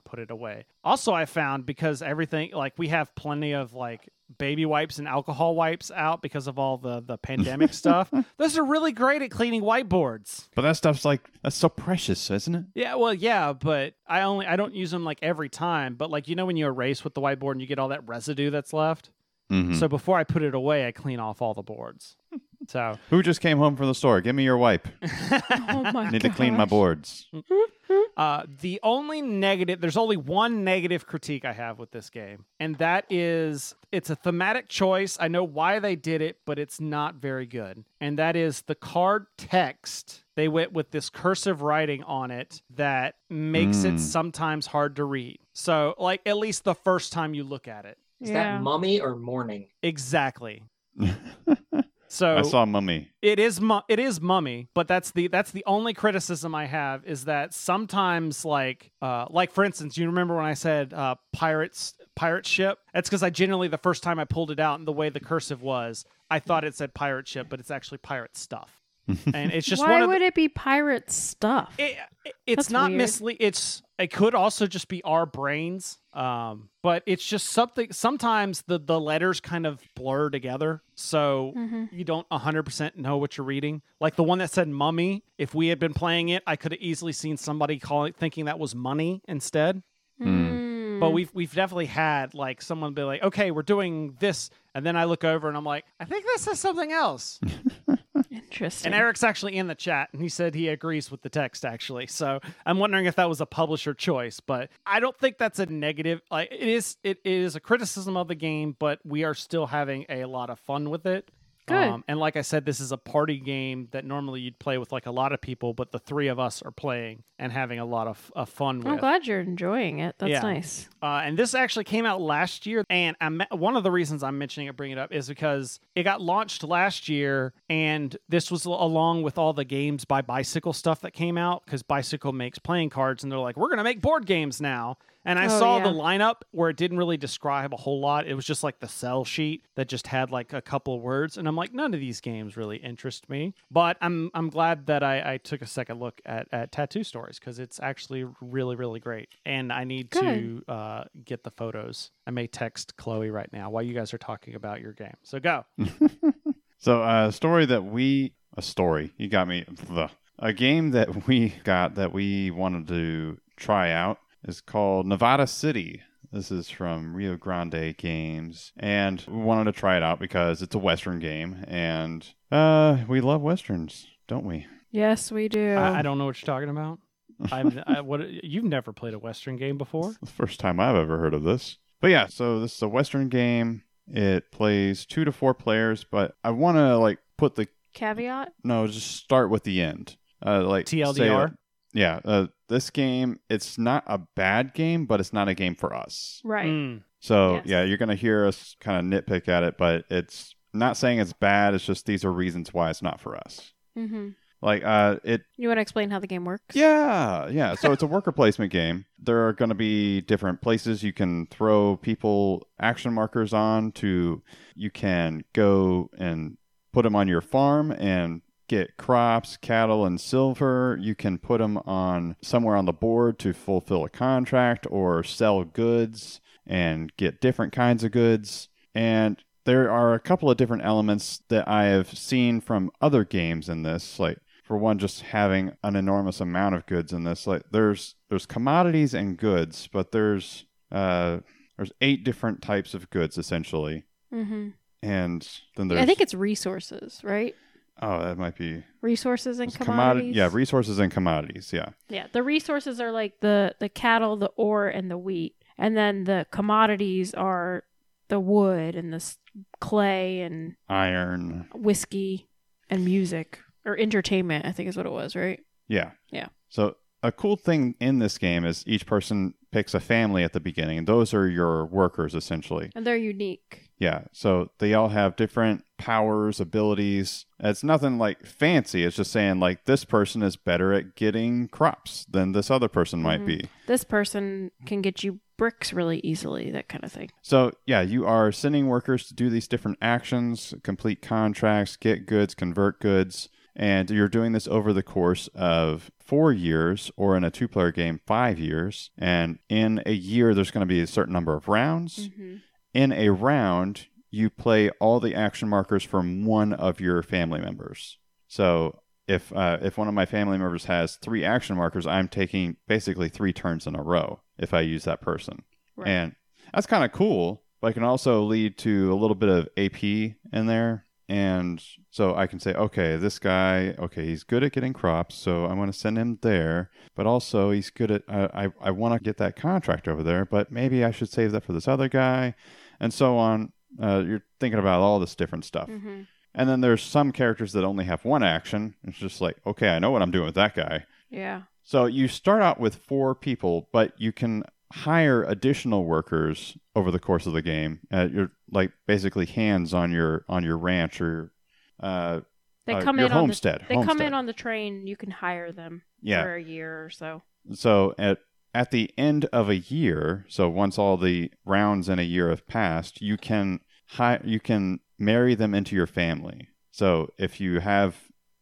put it away. Also, I found because everything like we have plenty of like baby wipes and alcohol wipes out because of all the pandemic stuff. Those are really great at cleaning whiteboards. But that stuff's like, that's so precious, isn't it? Yeah, well, yeah, but I don't use them like every time. But like, you know, when you erase with the whiteboard and you get all that residue that's left. Mm-hmm. So before I put it away, I clean off all the boards. So who just came home from the store? Give me your wipe. Oh my need gosh. To clean my boards. The only negative, there's only one negative critique I have with this game, and that is it's a thematic choice. I know why they did it, but it's not very good. And that is the card text. They went with this cursive writing on it that makes it sometimes hard to read. So like at least the first time you look at it. Is that mummy or morning? Exactly. So I saw mummy. It is mummy, but that's the only criticism I have is that sometimes like for instance, you remember when I said pirate ship? That's because I generally the first time I pulled it out and the way the cursive was, I thought it said pirate ship, but it's actually pirate stuff. And it's just why would it be pirate stuff? It's not misleading. It could also just be our brains, but it's just something. Sometimes the letters kind of blur together, so you don't 100% know what you're reading. Like the one that said "mummy." If we had been playing it, I could have easily seen somebody thinking that was money instead. But we've definitely had like someone be like, "Okay, we're doing this," and then I look over and I'm like, "I think this is something else." Interesting. And Eric's actually in the chat, and he said he agrees with the text, actually. So I'm wondering if that was a publisher choice, but I don't think that's a negative. Like it is a criticism of the game, but we are still having a lot of fun with it. Good. And like I said, this is a party game that normally you'd play with like a lot of people, but the three of us are playing and having a lot of fun with. I'm glad you're enjoying it. That's nice. And this actually came out last year. And one of the reasons I'm mentioning it, bringing it up, is because it got launched last year. And this was along with all the games by Bicycle stuff that came out because Bicycle makes playing cards. And they're like, we're going to make board games now. And I saw the lineup where it didn't really describe a whole lot. It was just like the sell sheet that just had like a couple of words. And I'm like, none of these games really interest me. But I'm glad that I took a second look at Tattoo Stories because it's actually really, really great. And I need to get the photos. I may text Chloe right now while you guys are talking about your game. So go. So a game that we got that we wanted to try out. It's called Nevada City. This is from Rio Grande Games. And we wanted to try it out because it's a Western game. And we love Westerns, don't we? Yes, we do. I don't know what you're talking about. You've never played a Western game before? It's the first time I've ever heard of this. But yeah, so this is a Western game. It plays 2 to 4 players, but I want to like put the... Caveat? No, just start with the end. Like TLDR? This game, it's not a bad game, but it's not a game for us. Right. So, you're going to hear us kind of nitpick at it, but it's not saying it's bad. It's just these are reasons why it's not for us. Mm-hmm. Like, You want to explain how the game works? Yeah. So it's a worker placement game. There are going to be different places you can throw people action markers on to... You can go and put them on your farm and... get crops, cattle, and silver. You can put them on somewhere on the board to fulfill a contract or sell goods and get different kinds of goods. And there are a couple of different elements that I have seen from other games in this. Like, for one, just having an enormous amount of goods in this. Like, there's commodities and goods, but there's 8 different types of goods, essentially. Mm-hmm. And then there's... I think it's resources, right? Oh, that might be... Resources and commodities? Resources and commodities, yeah. Yeah, the resources are like the cattle, the ore, and the wheat. And then the commodities are the wood and the clay and iron, whiskey and music or entertainment, I think is what it was, right? Yeah. Yeah. So a cool thing in this game is each person picks a family at the beginning, and those are your workers essentially. And they're unique. Yeah. So they all have different powers, abilities. It's nothing like fancy. It's just saying like this person is better at getting crops than this other person might be. This person can get you bricks really easily, that kind of thing. So yeah, you are sending workers to do these different actions, complete contracts, get goods, convert goods. And you're doing this over the course of 4 years, or in a two-player game, 5 years. And in a year, there's going to be a certain number of rounds. Mm-hmm. In a round, you play all the action markers from one of your family members. So if one of my family members has 3 action markers, I'm taking basically 3 turns in a row if I use that person. Right. And that's kind of cool, but it can also lead to a little bit of AP in there. And so I can say, okay, this guy, okay, he's good at getting crops, so I want to send him there. But also he's good at, I want to get that contract over there, but maybe I should save that for this other guy, and so on. You're thinking about all this different stuff. Mm-hmm. And then there's some characters that only have one action. It's just like, okay, I know what I'm doing with that guy. Yeah. So you start out with 4 people, but you can hire additional workers over the course of the game. You're like basically hands on your ranch or They come in on the train. You can hire them for a year or so. So at the end of a year, so once all the rounds in a year have passed, you can marry them into your family. So if you have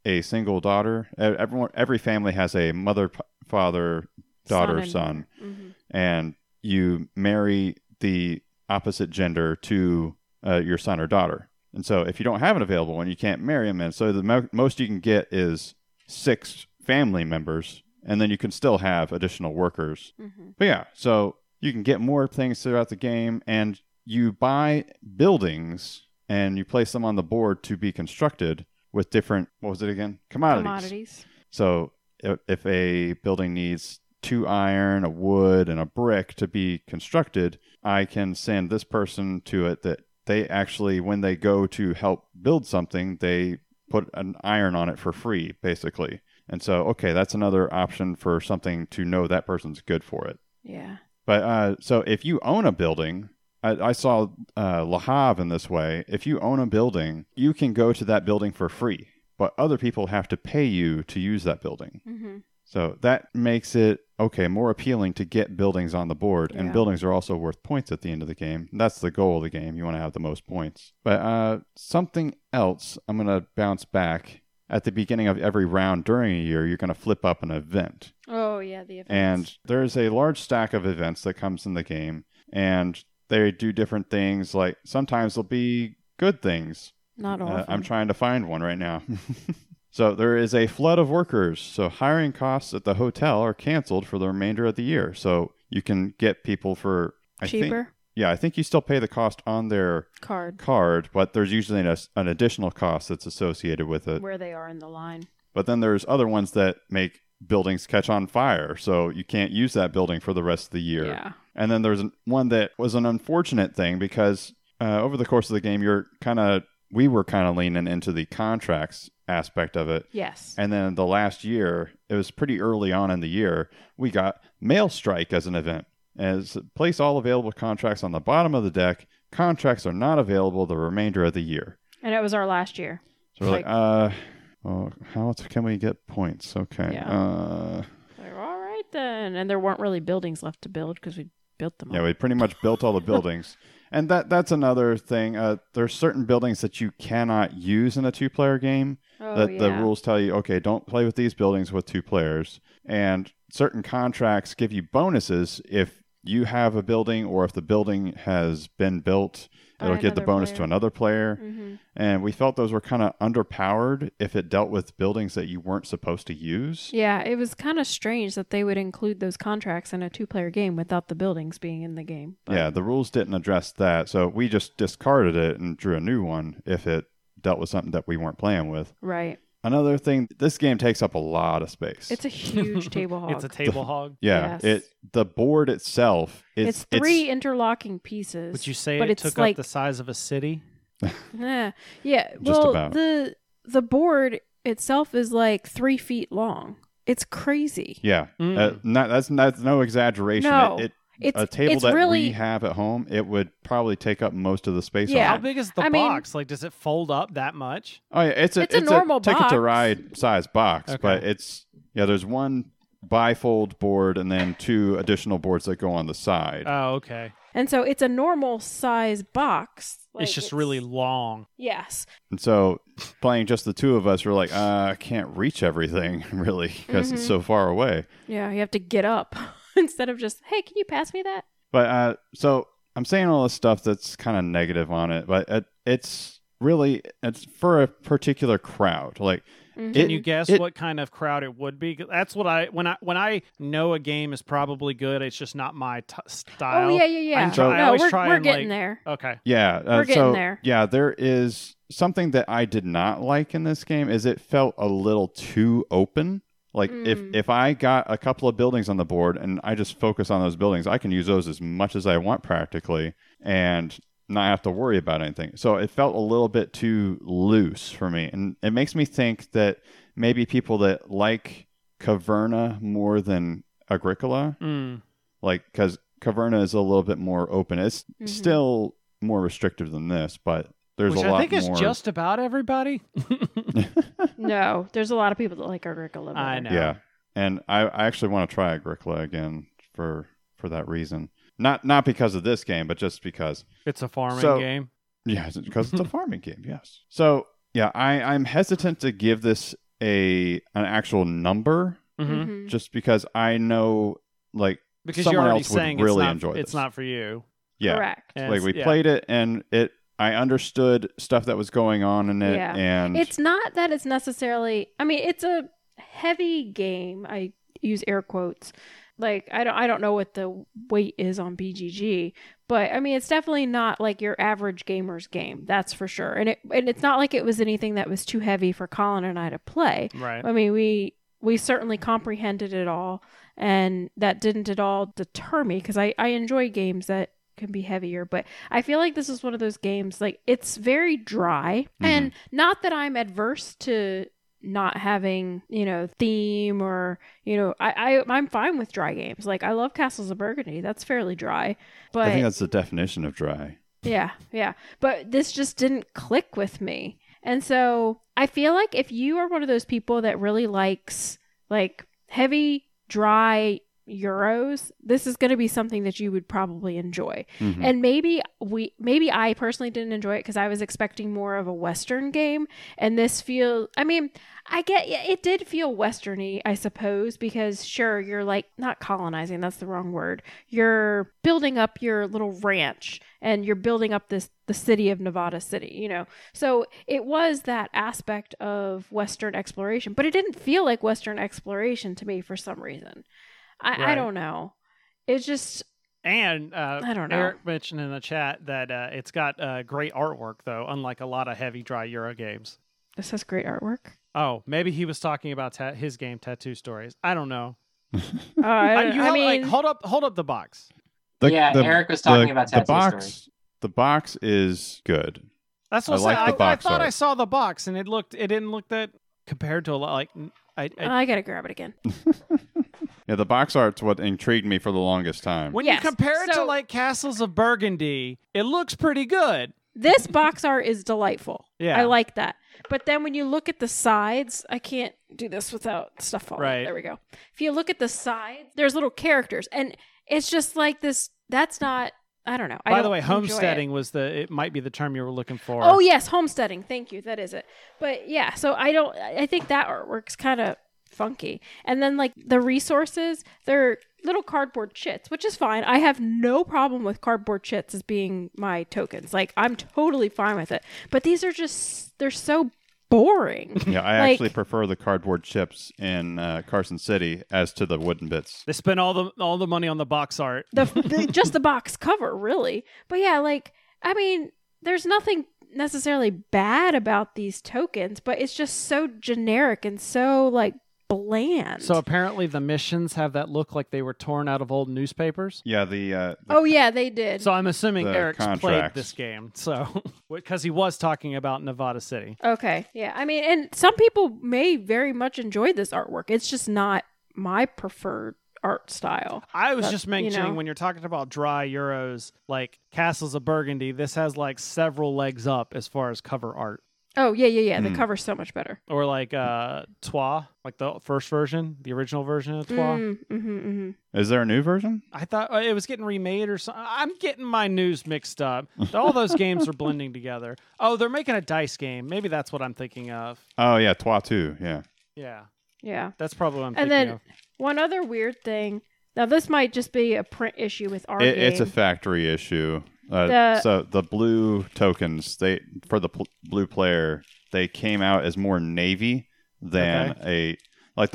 a single daughter, every family has a mother, father, daughter, son. Mm-hmm. And you marry the opposite gender to your son or daughter. And so if you don't have an available one, you can't marry them. And so the most you can get is 6 family members, and then you can still have additional workers. Mm-hmm. But yeah, so you can get more things throughout the game, and you buy buildings and you place them on the board to be constructed with different, what was it again? Commodities. So if a building needs 2 iron, a wood, and a brick to be constructed, I can send this person to it that they actually, when they go to help build something, they put an iron on it for free, basically. And so, okay, that's another option for something to know that person's good for it. Yeah. But so if you own a building, I saw Lahav in this way. If you own a building, you can go to that building for free, but other people have to pay you to use that building. Mm-hmm. So that makes it, okay, more appealing to get buildings on the board. Yeah. And buildings are also worth points at the end of the game. That's the goal of the game. You want to have the most points. But something else, I'm going to bounce back. At the beginning of every round during a year, you're going to flip up an event. Oh, yeah, the events. And there's a large stack of events that comes in the game. And they do different things. Like sometimes they'll be good things. Not often. I'm trying to find one right now. So there is a flood of workers. So hiring costs at the hotel are canceled for the remainder of the year. So you can get people for... Cheaper? I think you still pay the cost on their card, but there's usually an additional cost that's associated with it. Where they are in the line. But then there's other ones that make buildings catch on fire. So you can't use that building for the rest of the year. Yeah. And then there's one that was an unfortunate thing because over the course of the game, we were kind of leaning into the contracts aspect of it. Yes. And then the last year, it was pretty early on in the year, we got Mail Strike as an event. As place all available contracts on the bottom of the deck. Contracts are not available the remainder of the year. And it was our last year. So we're like, how else can we get points? Okay. Yeah. All right then. And there weren't really buildings left to build because we built them all. Yeah, we pretty much built all the buildings. And that's another thing. There's certain buildings that you cannot use in a two-player game. The rules tell you, okay, don't play with these buildings with 2 players. And certain contracts give you bonuses if you have a building or if the building has been built. It'll give the bonus to another player. Mm-hmm. And we felt those were kind of underpowered if it dealt with buildings that you weren't supposed to use. Yeah, it was kind of strange that they would include those contracts in a 2-player game without the buildings being in the game. But... yeah, the rules didn't address that. So we just discarded it and drew a new one if it dealt with something that we weren't playing with. Right. Another thing, this game takes up a lot of space. It's a huge table hog. It's a table hog. Yeah. Yes. The board itself. It's three interlocking pieces. Would you say it took up the size of a city? Yeah. Yeah. Just about. The board itself is like 3 feet long. It's crazy. Yeah. Mm. That's no exaggeration. No. A table we have at home, it would probably take up most of the space. Yeah. How big is the box? Does it fold up that much? Oh, yeah. It's a normal box. Ticket to Ride size box, okay. But there's one bifold board and then two additional boards that go on the side. Oh, okay. And so it's a normal size box. It's really long. Yes. And so playing just the two of us, we're like, I can't reach everything really because it's so far away. Yeah. You have to get up. Instead of just, hey, can you pass me that? But so I'm saying all this stuff that's kind of negative on it, but it's for a particular crowd. Like, can you guess what kind of crowd it would be? That's what when I know a game is probably good, it's just not my style. Oh yeah. We're getting there. Okay. Yeah, we're getting there. Yeah, there is something that I did not like in this game. Is it felt a little too open. Like if I got a couple of buildings on the board and I just focus on those buildings, I can use those as much as I want practically and not have to worry about anything. So it felt a little bit too loose for me. And it makes me think that maybe people that like Caverna more than Agricola, because Caverna is a little bit more open. It's still more restrictive than this, but there's a lot more. Which I think is just about everybody. No, there's a lot of people that like Agricola. I know. Yeah, and I actually want to try Agricola again for that reason. Not because of this game, but just because it's a farming game. Yeah, because it's a farming game. Yes. So yeah, I'm hesitant to give this an actual number, just because I know because someone else would really enjoy this. It's not for you. Yeah. Correct. We played it and it. I understood stuff that was going on in it, and it's not that it's necessarily. I mean, it's a heavy game. I use air quotes. I don't know what the weight is on BGG, but I mean, it's definitely not like your average gamer's game. That's for sure. And it's not like it was anything that was too heavy for Colin and I to play. Right. I mean, we certainly comprehended it all, and that didn't at all deter me because I enjoy games that can be heavier, but I feel like this is one of those games, it's very dry, and not that I'm adverse to not having, theme or, I'm fine with dry games. I love Castles of Burgundy. That's fairly dry, but I think that's the definition of dry. Yeah. But this just didn't click with me. And so I feel like if you are one of those people that really likes heavy, dry Euros, this is going to be something that you would probably enjoy. And maybe I personally didn't enjoy it because I was expecting more of a Western game, and this did feel Western-y, I suppose, because sure, you're not colonizing, that's the wrong word, you're building up your little ranch and you're building up the city of Nevada City, So it was that aspect of Western exploration, but it didn't feel like Western exploration to me for some reason. I don't know. It's just... And I don't know. Eric mentioned in the chat that it's got great artwork, though, unlike a lot of heavy, dry Euro games. This has great artwork? Oh, maybe he was talking about his game, Tattoo Stories. I don't know. Hold up the box. Eric was talking about Tattoo Stories. The box is good. That's what I thought. I saw the box, and it didn't look that compared to a lot. I gotta grab it again. Yeah, the box art's what intrigued me for the longest time. When you compare it to Castles of Burgundy, it looks pretty good. This box art is delightful. Yeah. I like that. But then when you look at the sides, I can't do this without stuff falling. Right. There we go. If you look at the sides, there's little characters. And it's just this, that's not, I don't know. By the way, homesteading it might be the term you were looking for. Oh, yes, homesteading. Thank you. That is it. But yeah, so I think that artwork's kind of funky. And then the resources, they're little cardboard chits, which is fine. I have no problem with cardboard chits as being my tokens. I'm totally fine with it. But these are just, they're so boring. Yeah, I actually prefer the cardboard chips in Carson City as to the wooden bits. They spent all the money on the box art. Just the box cover, really. But yeah, there's nothing necessarily bad about these tokens, but it's just so generic and so like bland. So apparently the missions have that look like they were torn out of old newspapers. Yeah, yeah, they did. So I'm assuming Eric's played this game, so because he was talking about Nevada City. Okay, yeah. I mean, and some people may very much enjoy this artwork. It's just not my preferred art style. I was just mentioning, when you're talking about dry Euros, like Castles of Burgundy, this has like several legs up as far as cover art. Oh, yeah. The cover's so much better. Or like Trois, like the first version, the original version of Trois. Is there a new version? I thought it was getting remade or something. I'm getting my news mixed up. All those games are blending together. Oh, they're making a dice game. Maybe that's what I'm thinking of. Oh, yeah, Trois 2, yeah. Yeah. That's probably what I'm thinking of. One other weird thing. Now, this might just be a print issue with our game. It's a factory issue. So the blue tokens, blue player, they came out as more navy than the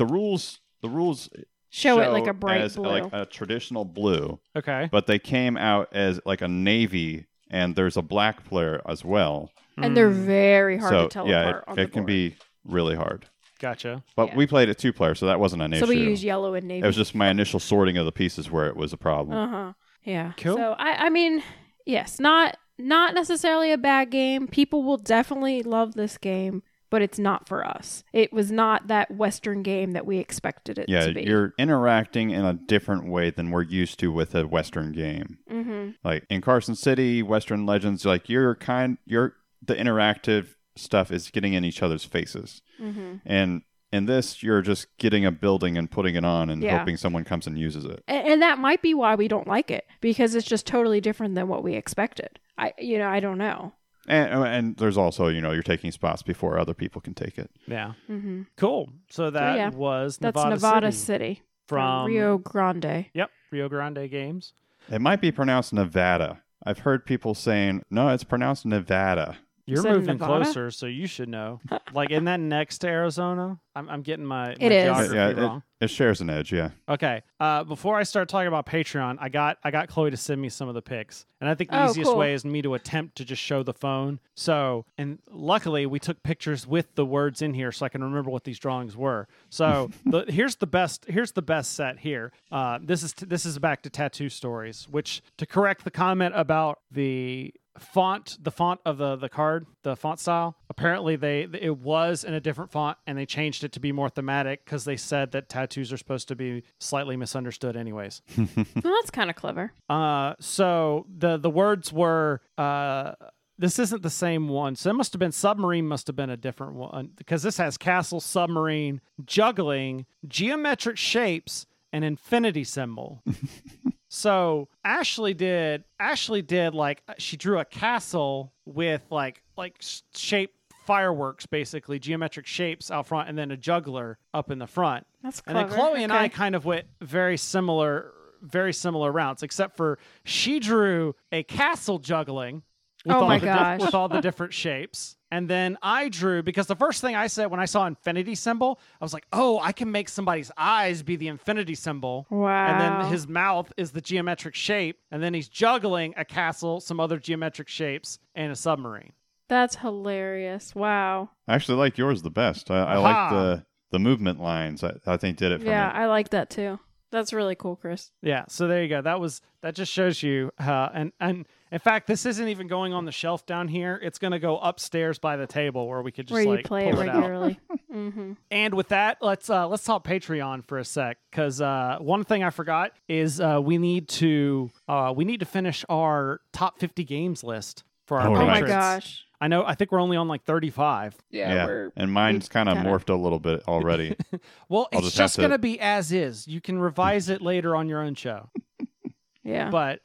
rules. The rules show it like a bright as blue, like a traditional blue. Okay, but they came out as like a navy, and there's a black player as well. And they're very hard to tell apart. Yeah, it can be really hard. Gotcha. But we played it 2-player, so that wasn't an issue. So we used yellow and navy. It was just my initial sorting of the pieces where it was a problem. Yeah. Cool. So I mean, yes, not necessarily a bad game. People will definitely love this game, but it's not for us. It was not that Western game that we expected it to be. Yeah, you're interacting in a different way than we're used to with a Western game. Mm-hmm. Like in Carson City, Western Legends, like the interactive stuff is getting in each other's faces. Mm-hmm. And in this, you're just getting a building and putting it on and hoping someone comes and uses it. And that might be why we don't like it, because it's just totally different than what we expected. I don't know. And there's also, you're taking spots before other people can take it. Yeah. Mm-hmm. Cool. So was Nevada City. That's Nevada City. From Rio Grande. Yep. Rio Grande Games. It might be pronounced Nevada. I've heard people saying, no, it's pronounced Nevada. You're moving closer, so you should know. Like, isn't that next to Arizona? I'm getting my geography wrong. It shares an edge, yeah. Okay. Before I start talking about Patreon, I got Chloe to send me some of the pics. And I think the easiest way is me to attempt to just show the phone. So, and luckily, we took pictures with the words in here so I can remember what these drawings were. So, here's the best set here. This is back to Tattoo Stories, which, to correct the comment about the font of the card, the font style, apparently it was in a different font and they changed it to be more thematic because they said that tattoos are supposed to be slightly misunderstood anyways. Well, that's kind of clever. So the words were, this isn't the same one. So it must have been a different one, because this has castle, submarine, juggling, geometric shapes, and infinity symbol. So Ashley did like, she drew a castle with like shaped fireworks, basically geometric shapes out front, and then a juggler up in the front. That's clever. And then Chloe and I kind of went very similar routes, except for she drew a castle juggling with all the different shapes. And then I drew, because the first thing I said when I saw infinity symbol, I was like, oh, I can make somebody's eyes be the infinity symbol. Wow. And then his mouth is the geometric shape. And then he's juggling a castle, some other geometric shapes, and a submarine. That's hilarious. Wow. I actually like yours the best. I like the movement lines. I think did it for me. Yeah, I like that too. That's really cool, Chris. Yeah. So there you go. That just shows you. And in fact, this isn't even going on the shelf down here. It's going to go upstairs by the table where we could just play it regularly. Mm-hmm. And with that, let's talk Patreon for a sec, because one thing I forgot is we need to finish our top 50 games list for our patrons. My gosh. I know. I think we're only on like 35. Yeah. And mine's kind of morphed a little bit already. Well, it's just going to be as is. You can revise it later on your own show. Yeah. But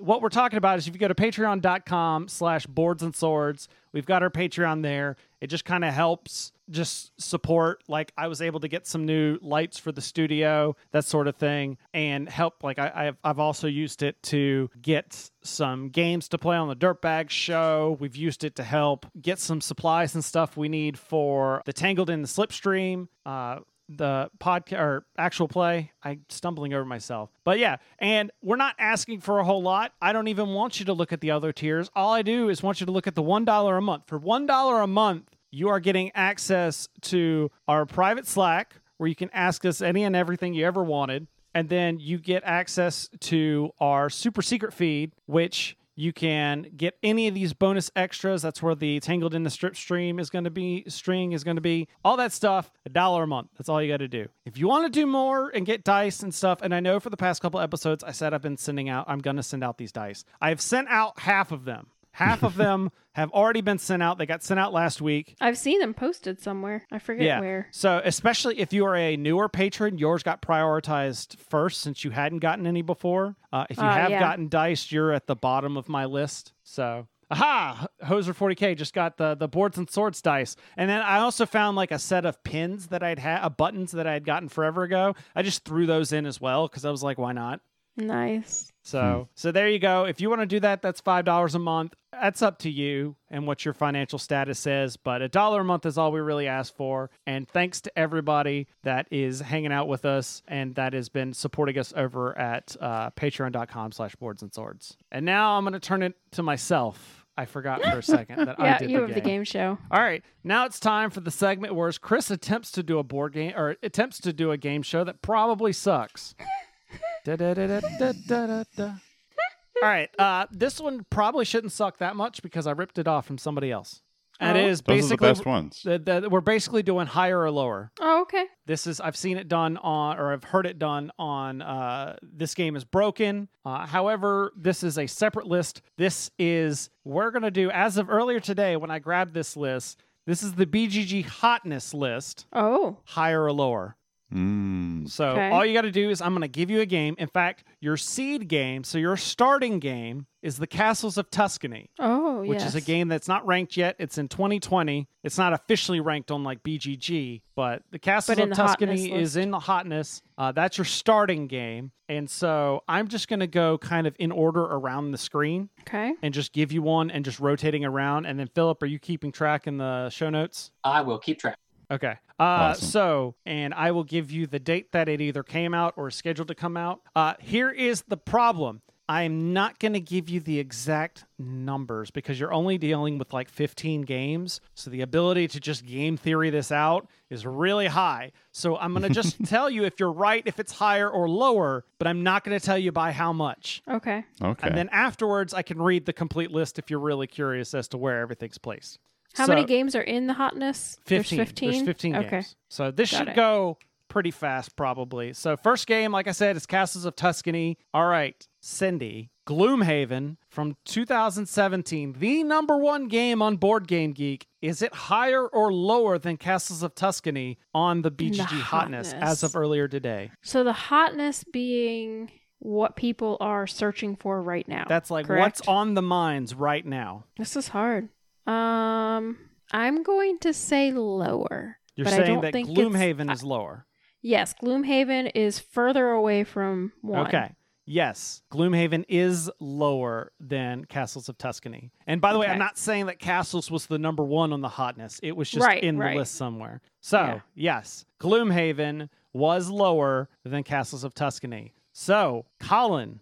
what we're talking about is if you go to patreon.com/boardsandswords, we've got our Patreon there. It just kind of helps just support. Like, I was able to get some new lights for the studio, that sort of thing, and help. Like, I've also used it to get some games to play on the Dirtbag show. We've used it to help get some supplies and stuff we need for the Tangled in the Slipstream the podcast or actual play. I'm stumbling over myself. But yeah, and we're not asking for a whole lot. I don't even want you to look at the other tiers. All I do is want you to look at the $1 a month. For $1 a month, you are getting access to our private Slack where you can ask us any and everything you ever wanted. And then you get access to our super secret feed, which you can get any of these bonus extras. That's where the Tangled in the Slipstream is going to be, string is going to be, all that stuff, $1 a month. That's all you got to do. If you want to do more and get dice and stuff, and I know for the past couple episodes, I said I've been sending out, I'm going to send out these dice. I have sent out half of them. Half of them have already been sent out. They got sent out last week. I've seen them posted somewhere. I forget where. So especially if you are a newer patron, yours got prioritized first since you hadn't gotten any before. If you have gotten dice, you're at the bottom of my list. So, aha! Hoser 40K just got the Boards and Swords dice. And then I also found like a set of pins that I'd had, buttons that I had gotten forever ago. I just threw those in as well because I was like, why not? Nice. So there you go. If you want to do that, that's $5 a month. That's up to you and what your financial status is, but $1 a month is all we really ask for. And thanks to everybody that is hanging out with us and that has been supporting us over at patreon.com/boardsandswords. And now I'm going to turn it to myself. I forgot for a second that I did the game. Yeah, you have the game show. All right. Now it's time for the segment where Chris attempts to do a game show that probably sucks. Da, da, da, da, da, da, da. All right, this one probably shouldn't suck that much because I ripped it off from somebody else. And it is basically those are the best ones. We're basically doing higher or lower. Oh, okay. This is I've heard it done on This Game is Broken. However, this is a separate list. We're gonna do as of earlier today when I grabbed this list. This is the BGG hotness list. Oh, higher or lower. All you got to do is I'm going to give you a game. In fact, your seed game, so your starting game, is the Castles of Tuscany. Oh, which is a game that's not ranked yet. It's in 2020. It's not officially ranked on like BGG, but the Castles of Tuscany is in the hotness. That's your starting game. And so I'm just going to go kind of in order around the screen. Okay. And just give you one and just rotating around. And then Philip, are you keeping track in the show notes? I will keep track. Okay. Awesome. So, and I will give you the date that it either came out or is scheduled to come out. Here is the problem. I'm not going to give you the exact numbers because you're only dealing with like 15 games. So the ability to just game theory this out is really high. So I'm going to just tell you if you're right, if it's higher or lower, but I'm not going to tell you by how much. Okay. And then afterwards, I can read the complete list if you're really curious as to where everything's placed. How many games are in the hotness? 15. There's 15 games. Okay. So this should go pretty fast, probably. So first game, like I said, is Castles of Tuscany. All right, Cindy. Gloomhaven from 2017, the number one game on Board Game Geek. Is it higher or lower than Castles of Tuscany on the BGG hotness as of earlier today? So the hotness being what people are searching for right now. That's like correct? What's on the minds right now. This is hard. I'm going to say lower. You're saying I don't that think Gloomhaven is lower. Yes, Gloomhaven is further away from one. Okay. Yes, Gloomhaven is lower than Castles of Tuscany. And by the way, I'm not saying that Castles was the number one on the hotness. It was just in the list somewhere. So, yes, Gloomhaven was lower than Castles of Tuscany. So, Colin,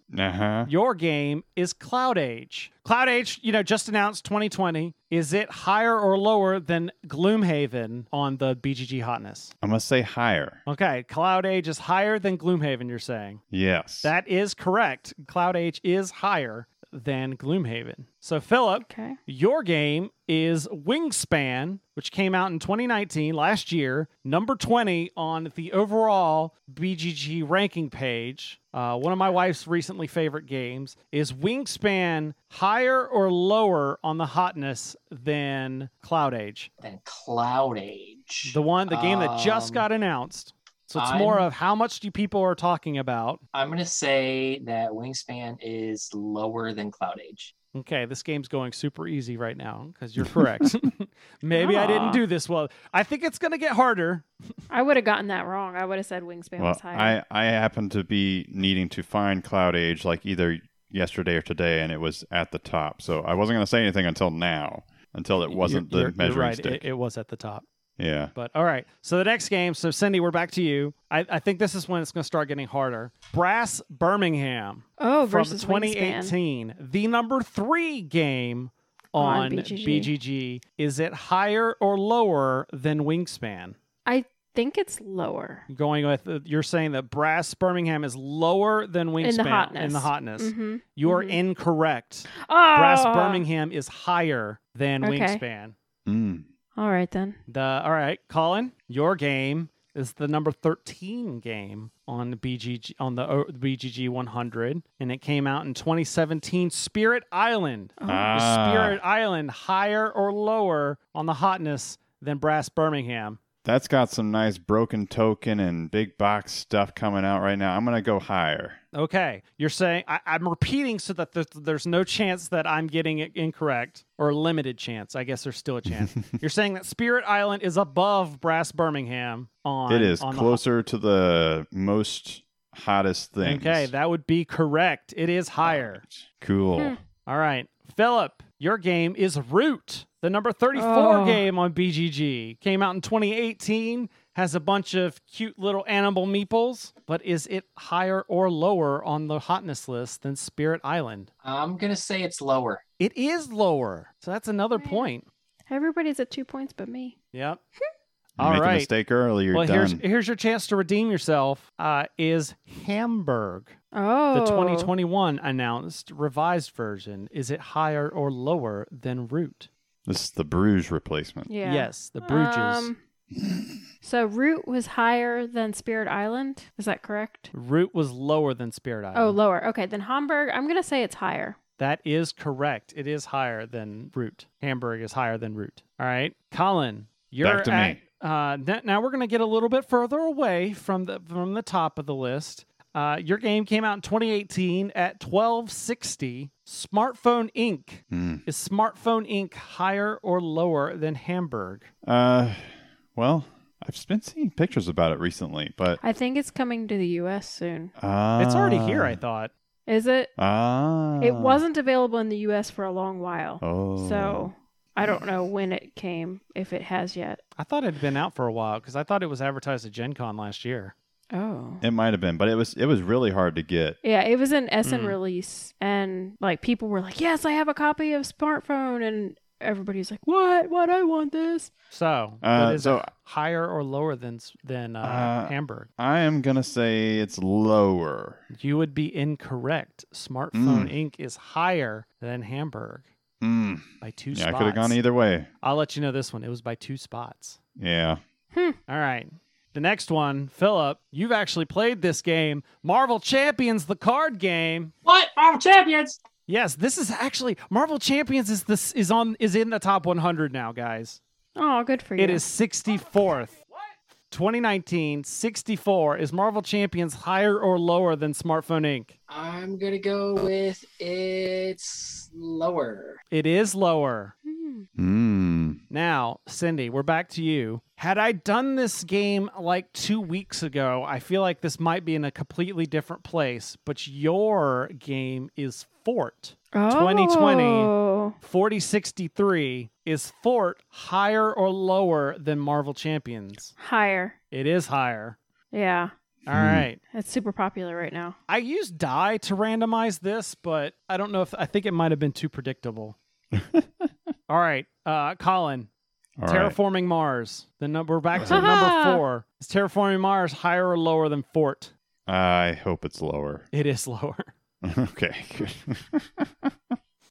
your game is Cloud Age. Cloud Age, just announced 2020. Is it higher or lower than Gloomhaven on the BGG hotness? I'm going to say higher. Okay, Cloud Age is higher than Gloomhaven, you're saying? Yes. That is correct. Cloud Age is higher than Gloomhaven. So, Philip, your game is Wingspan, which came out in 2019, last year, number 20 on the overall BGG ranking page. One of my wife's recently favorite games. Is Wingspan higher or lower on the hotness than Cloud Age? Than Cloud Age. The game that just got announced. So it's more of how much do people are talking about. I'm going to say that Wingspan is lower than Cloud Age. Okay, this game's going super easy right now because you're correct. Maybe I didn't do this well. I think it's going to get harder. I would have gotten that wrong. I would have said Wingspan was higher. I happen to be needing to find Cloud Age like either yesterday or today, and it was at the top. So I wasn't going to say anything until now, until it wasn't the measuring stick. It was at the top. Yeah. But all right. So the next game. So Cindy, we're back to you. I think this is when it's going to start getting harder. Brass Birmingham. Oh, versus from 2018, Wingspan. The number 3 game on BGG. Is it higher or lower than Wingspan? I think it's lower. Going with you're saying that Brass Birmingham is lower than Wingspan in the hotness. Mm-hmm. You are incorrect. Oh. Brass Birmingham is higher than Wingspan. Mm. All right then. All right, Colin, your game is the number 13 game on the BGG on the BGG 100, and it came out in 2017. Spirit Island. Oh. Spirit Island higher or lower on the hotness than Brass Birmingham? That's got some nice broken token and big box stuff coming out right now. I'm going to go higher. Okay. You're saying, I'm repeating so that there's no chance that I'm getting it incorrect, or a limited chance. I guess there's still a chance. You're saying that Spirit Island is above Brass Birmingham on... It is, on closer to the most hottest thing. Okay, that would be correct. It is higher. Cool. All right. Philip, your game is Root. The number 34 game on BGG came out in 2018, has a bunch of cute little animal meeples, but is it higher or lower on the hotness list than Spirit Island? I'm going to say it's lower. It is lower. So that's another point. Everybody's at 2 points but me. Yep. All right. Make a mistake earlier. Well, here's your chance to redeem yourself. Is Hamburg, the 2021 announced revised version, is it higher or lower than Root? This is the Bruges replacement. Yeah. Yes, the Bruges. So Root was higher than Spirit Island. Is that correct? Root was lower than Spirit Island. Oh, lower. Okay, then Hamburg, I'm going to say it's higher. That is correct. It is higher than Root. Hamburg is higher than Root. All right. Colin, you're back to me. Now we're going to get a little bit further away from the top of the list. Your game came out in 2018 at 1260. Smartphone Inc. Is Smartphone Inc. higher or lower than Hamburg? Well, I've been seeing pictures about it recently, but I think it's coming to the U.S. soon. It's already here, I thought. Is it? It wasn't available in the U.S. for a long while. Oh. So I don't know when it came, if it has yet. I thought it had been out for a while because I thought it was advertised at Gen Con last year. Oh. It might have been, but it was really hard to get. Yeah, it was an Essen release, and like people were like, "Yes, I have a copy of Smartphone," and everybody's like, "What? What? I want this." So, is it higher or lower than Hamburg? I am gonna say it's lower. You would be incorrect. Smartphone Inc. is higher than Hamburg by 2 spots. I could have gone either way. I'll let you know this one. It was by 2 spots. Yeah. All right. The next one, Philip, you've actually played this game, Marvel Champions, the card game. What? Marvel Champions? Yes, this is actually Marvel Champions is in the top 100 now, guys. Oh, good for you. It is 64th. What? 2019, 64. Is Marvel Champions higher or lower than Smartphone Inc.? I'm going to go with it's lower. It is lower. Now, Cindy, we're back to you. Had I done this game like 2 weeks ago, I feel like this might be in a completely different place, but your game is Fort. 2020, 4063. Is Fort higher or lower than Marvel Champions? Higher. It is higher. Yeah. All right. That's super popular right now. I used die to randomize this, but I don't know if I think it might have been too predictable. All right, Colin. All Terraforming Mars. We're back to number 4. Is Terraforming Mars higher or lower than Fort? I hope it's lower. It is lower. Okay. Good.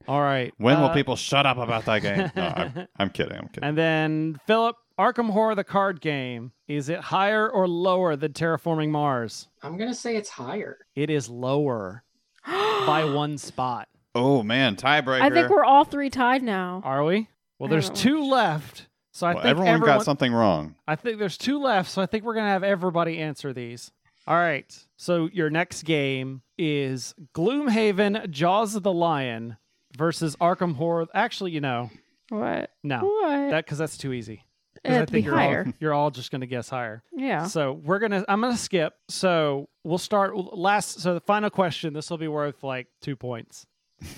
All right. When will people shut up about that game? No, I'm kidding. And then, Philip, Arkham Horror, the card game. Is it higher or lower than Terraforming Mars? I'm going to say it's higher. It is lower by 1 spot. Oh, man, tiebreaker. I think we're all 3 tied now. Are we? Well, there's 2 left. So I think everyone got something wrong. I think there's 2 left, so I think we're going to have everybody answer these. All right. So your next game is Gloomhaven Jaws of the Lion versus Arkham Horror. Actually, you know. What? No. What? Because that's too easy. I think you're all just going to guess higher. Yeah. So I'm going to skip. So we'll start last. So the final question, this will be worth like 2 points.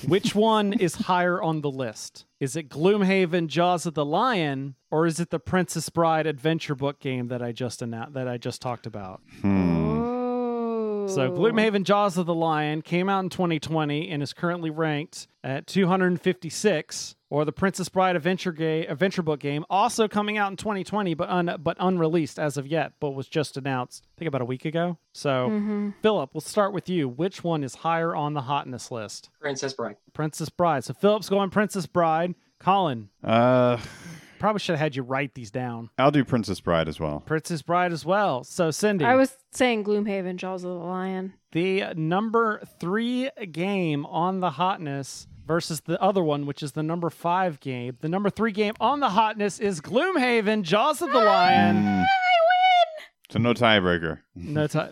Which one is higher on the list? Is it Gloomhaven, Jaws of the Lion, or is it the Princess Bride Adventure Book Game that I just talked about? So Gloomhaven, Jaws of the Lion came out in 2020 and is currently ranked at 256. Or the Princess Bride Adventure Book Game, also coming out in 2020, but unreleased as of yet, but was just announced, I think, about a week ago. So, Philip, we'll start with you. Which one is higher on the hotness list? Princess Bride. Princess Bride. So Philip's going Princess Bride. Colin. Probably should have had you write these down. I'll do Princess Bride as well. Princess Bride as well. So, Cindy. I was saying Gloomhaven, Jaws of the Lion. The number 3 game on the hotness versus the other one, which is the number 5 game. The number 3 game on the hotness is Gloomhaven, Jaws of the Lion. I win! So no tiebreaker. No tie.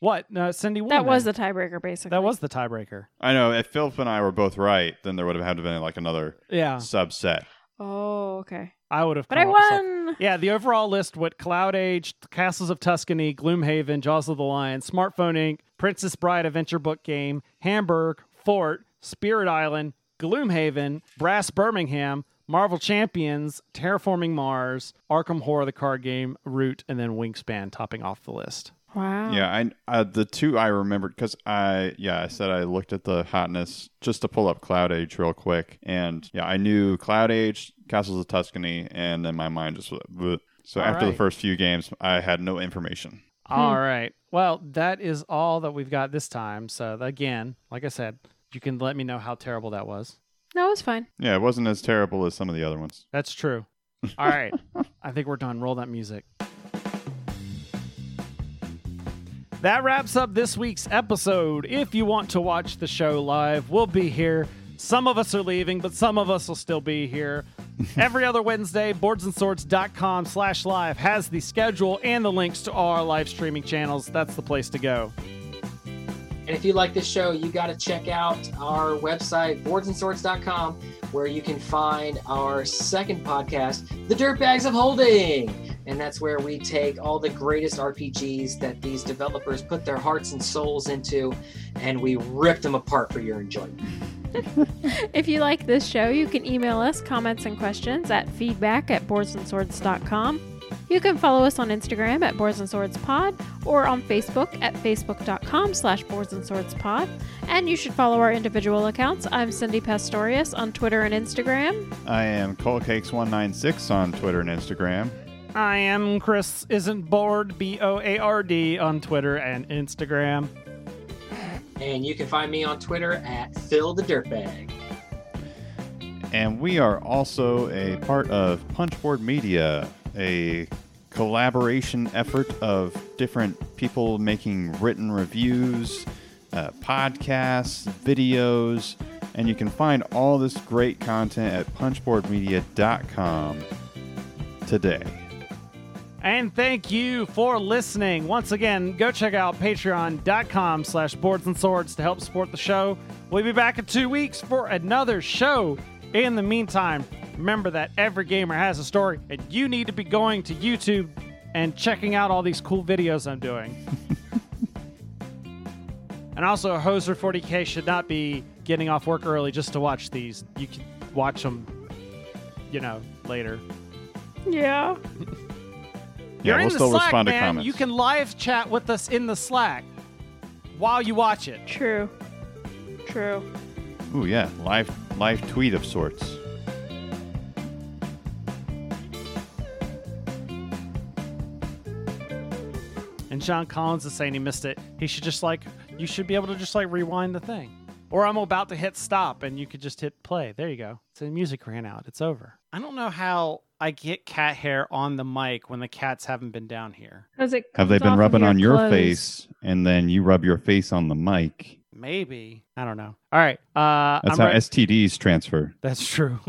What? No, Cindy won. That was the tiebreaker, basically. That was the tiebreaker. I know. If Philip and I were both right, then there would have had to been like another subset. Oh, okay. I would have. But I won. Yeah, the overall list with Cloud Age, Castles of Tuscany, Gloomhaven, Jaws of the Lion, Smartphone Inc., Princess Bride Adventure Book Game, Hamburg, Fort, Spirit Island, Gloomhaven, Brass Birmingham, Marvel Champions, Terraforming Mars, Arkham Horror, the card game, Root, and then Wingspan topping off the list. Wow. Yeah, the two I remembered because I said I looked at the hotness just to pull up Cloud Age real quick. And yeah, I knew Cloud Age, Castles of Tuscany, and then my mind just went. So after the first few games, I had no information. All right. Well, that is all that we've got this time. So again, like I said, you can let me know how terrible that was. No, it was fine. Yeah, it wasn't as terrible as some of the other ones. That's true. All right. I think we're done. Roll that music. That wraps up this week's episode. If you want to watch the show live, we'll be here. Some of us are leaving, but some of us will still be here. Every other Wednesday, boardsandswords.com/live has the schedule and the links to all our live streaming channels. That's the place to go. And if you like this show, you got to check out our website, boardsandswords.com, where you can find our second podcast, The Dirtbags of Holding. And that's where we take all the greatest RPGs that these developers put their hearts and souls into, and we rip them apart for your enjoyment. If you like this show, you can email us comments and questions at feedback@boardsandswords.com. You can follow us on Instagram at boardsandswordspod or on Facebook at facebook.com/boardsandswordspod. And you should follow our individual accounts. I'm Cindy Pastorius on Twitter and Instagram. I am ColeCakes196 on Twitter and Instagram. I am Chris Isn't Bored, B-O-A-R-D, on Twitter and Instagram. And you can find me on Twitter at Phil the Dirtbag. And we are also a part of Punchboard Media, a collaboration effort of different people making written reviews, podcasts, videos, and you can find all this great content at punchboardmedia.com today. And thank you for listening. Once again, go check out patreon.com/boardsandswords to help support the show. We'll be back in 2 weeks for another show. In the meantime, remember that every gamer has a story, and you need to be going to YouTube and checking out all these cool videos I'm doing. And also, a hoser 40K should not be getting off work early just to watch these. You can watch them, later. Yeah. You're in the Slack, man. Comments. You can live chat with us in the Slack while you watch it. True. Ooh, yeah. Live tweet of sorts. And John Collins is saying he missed it. He should you should be able to rewind the thing. Or I'm about to hit stop and you could just hit play. There you go. So the music ran out. It's over. I don't know how I get cat hair on the mic when the cats haven't been down here. Have they been rubbing on your face and then you rub your face on the mic? Maybe. I don't know. All right. That's how STDs transfer. That's true.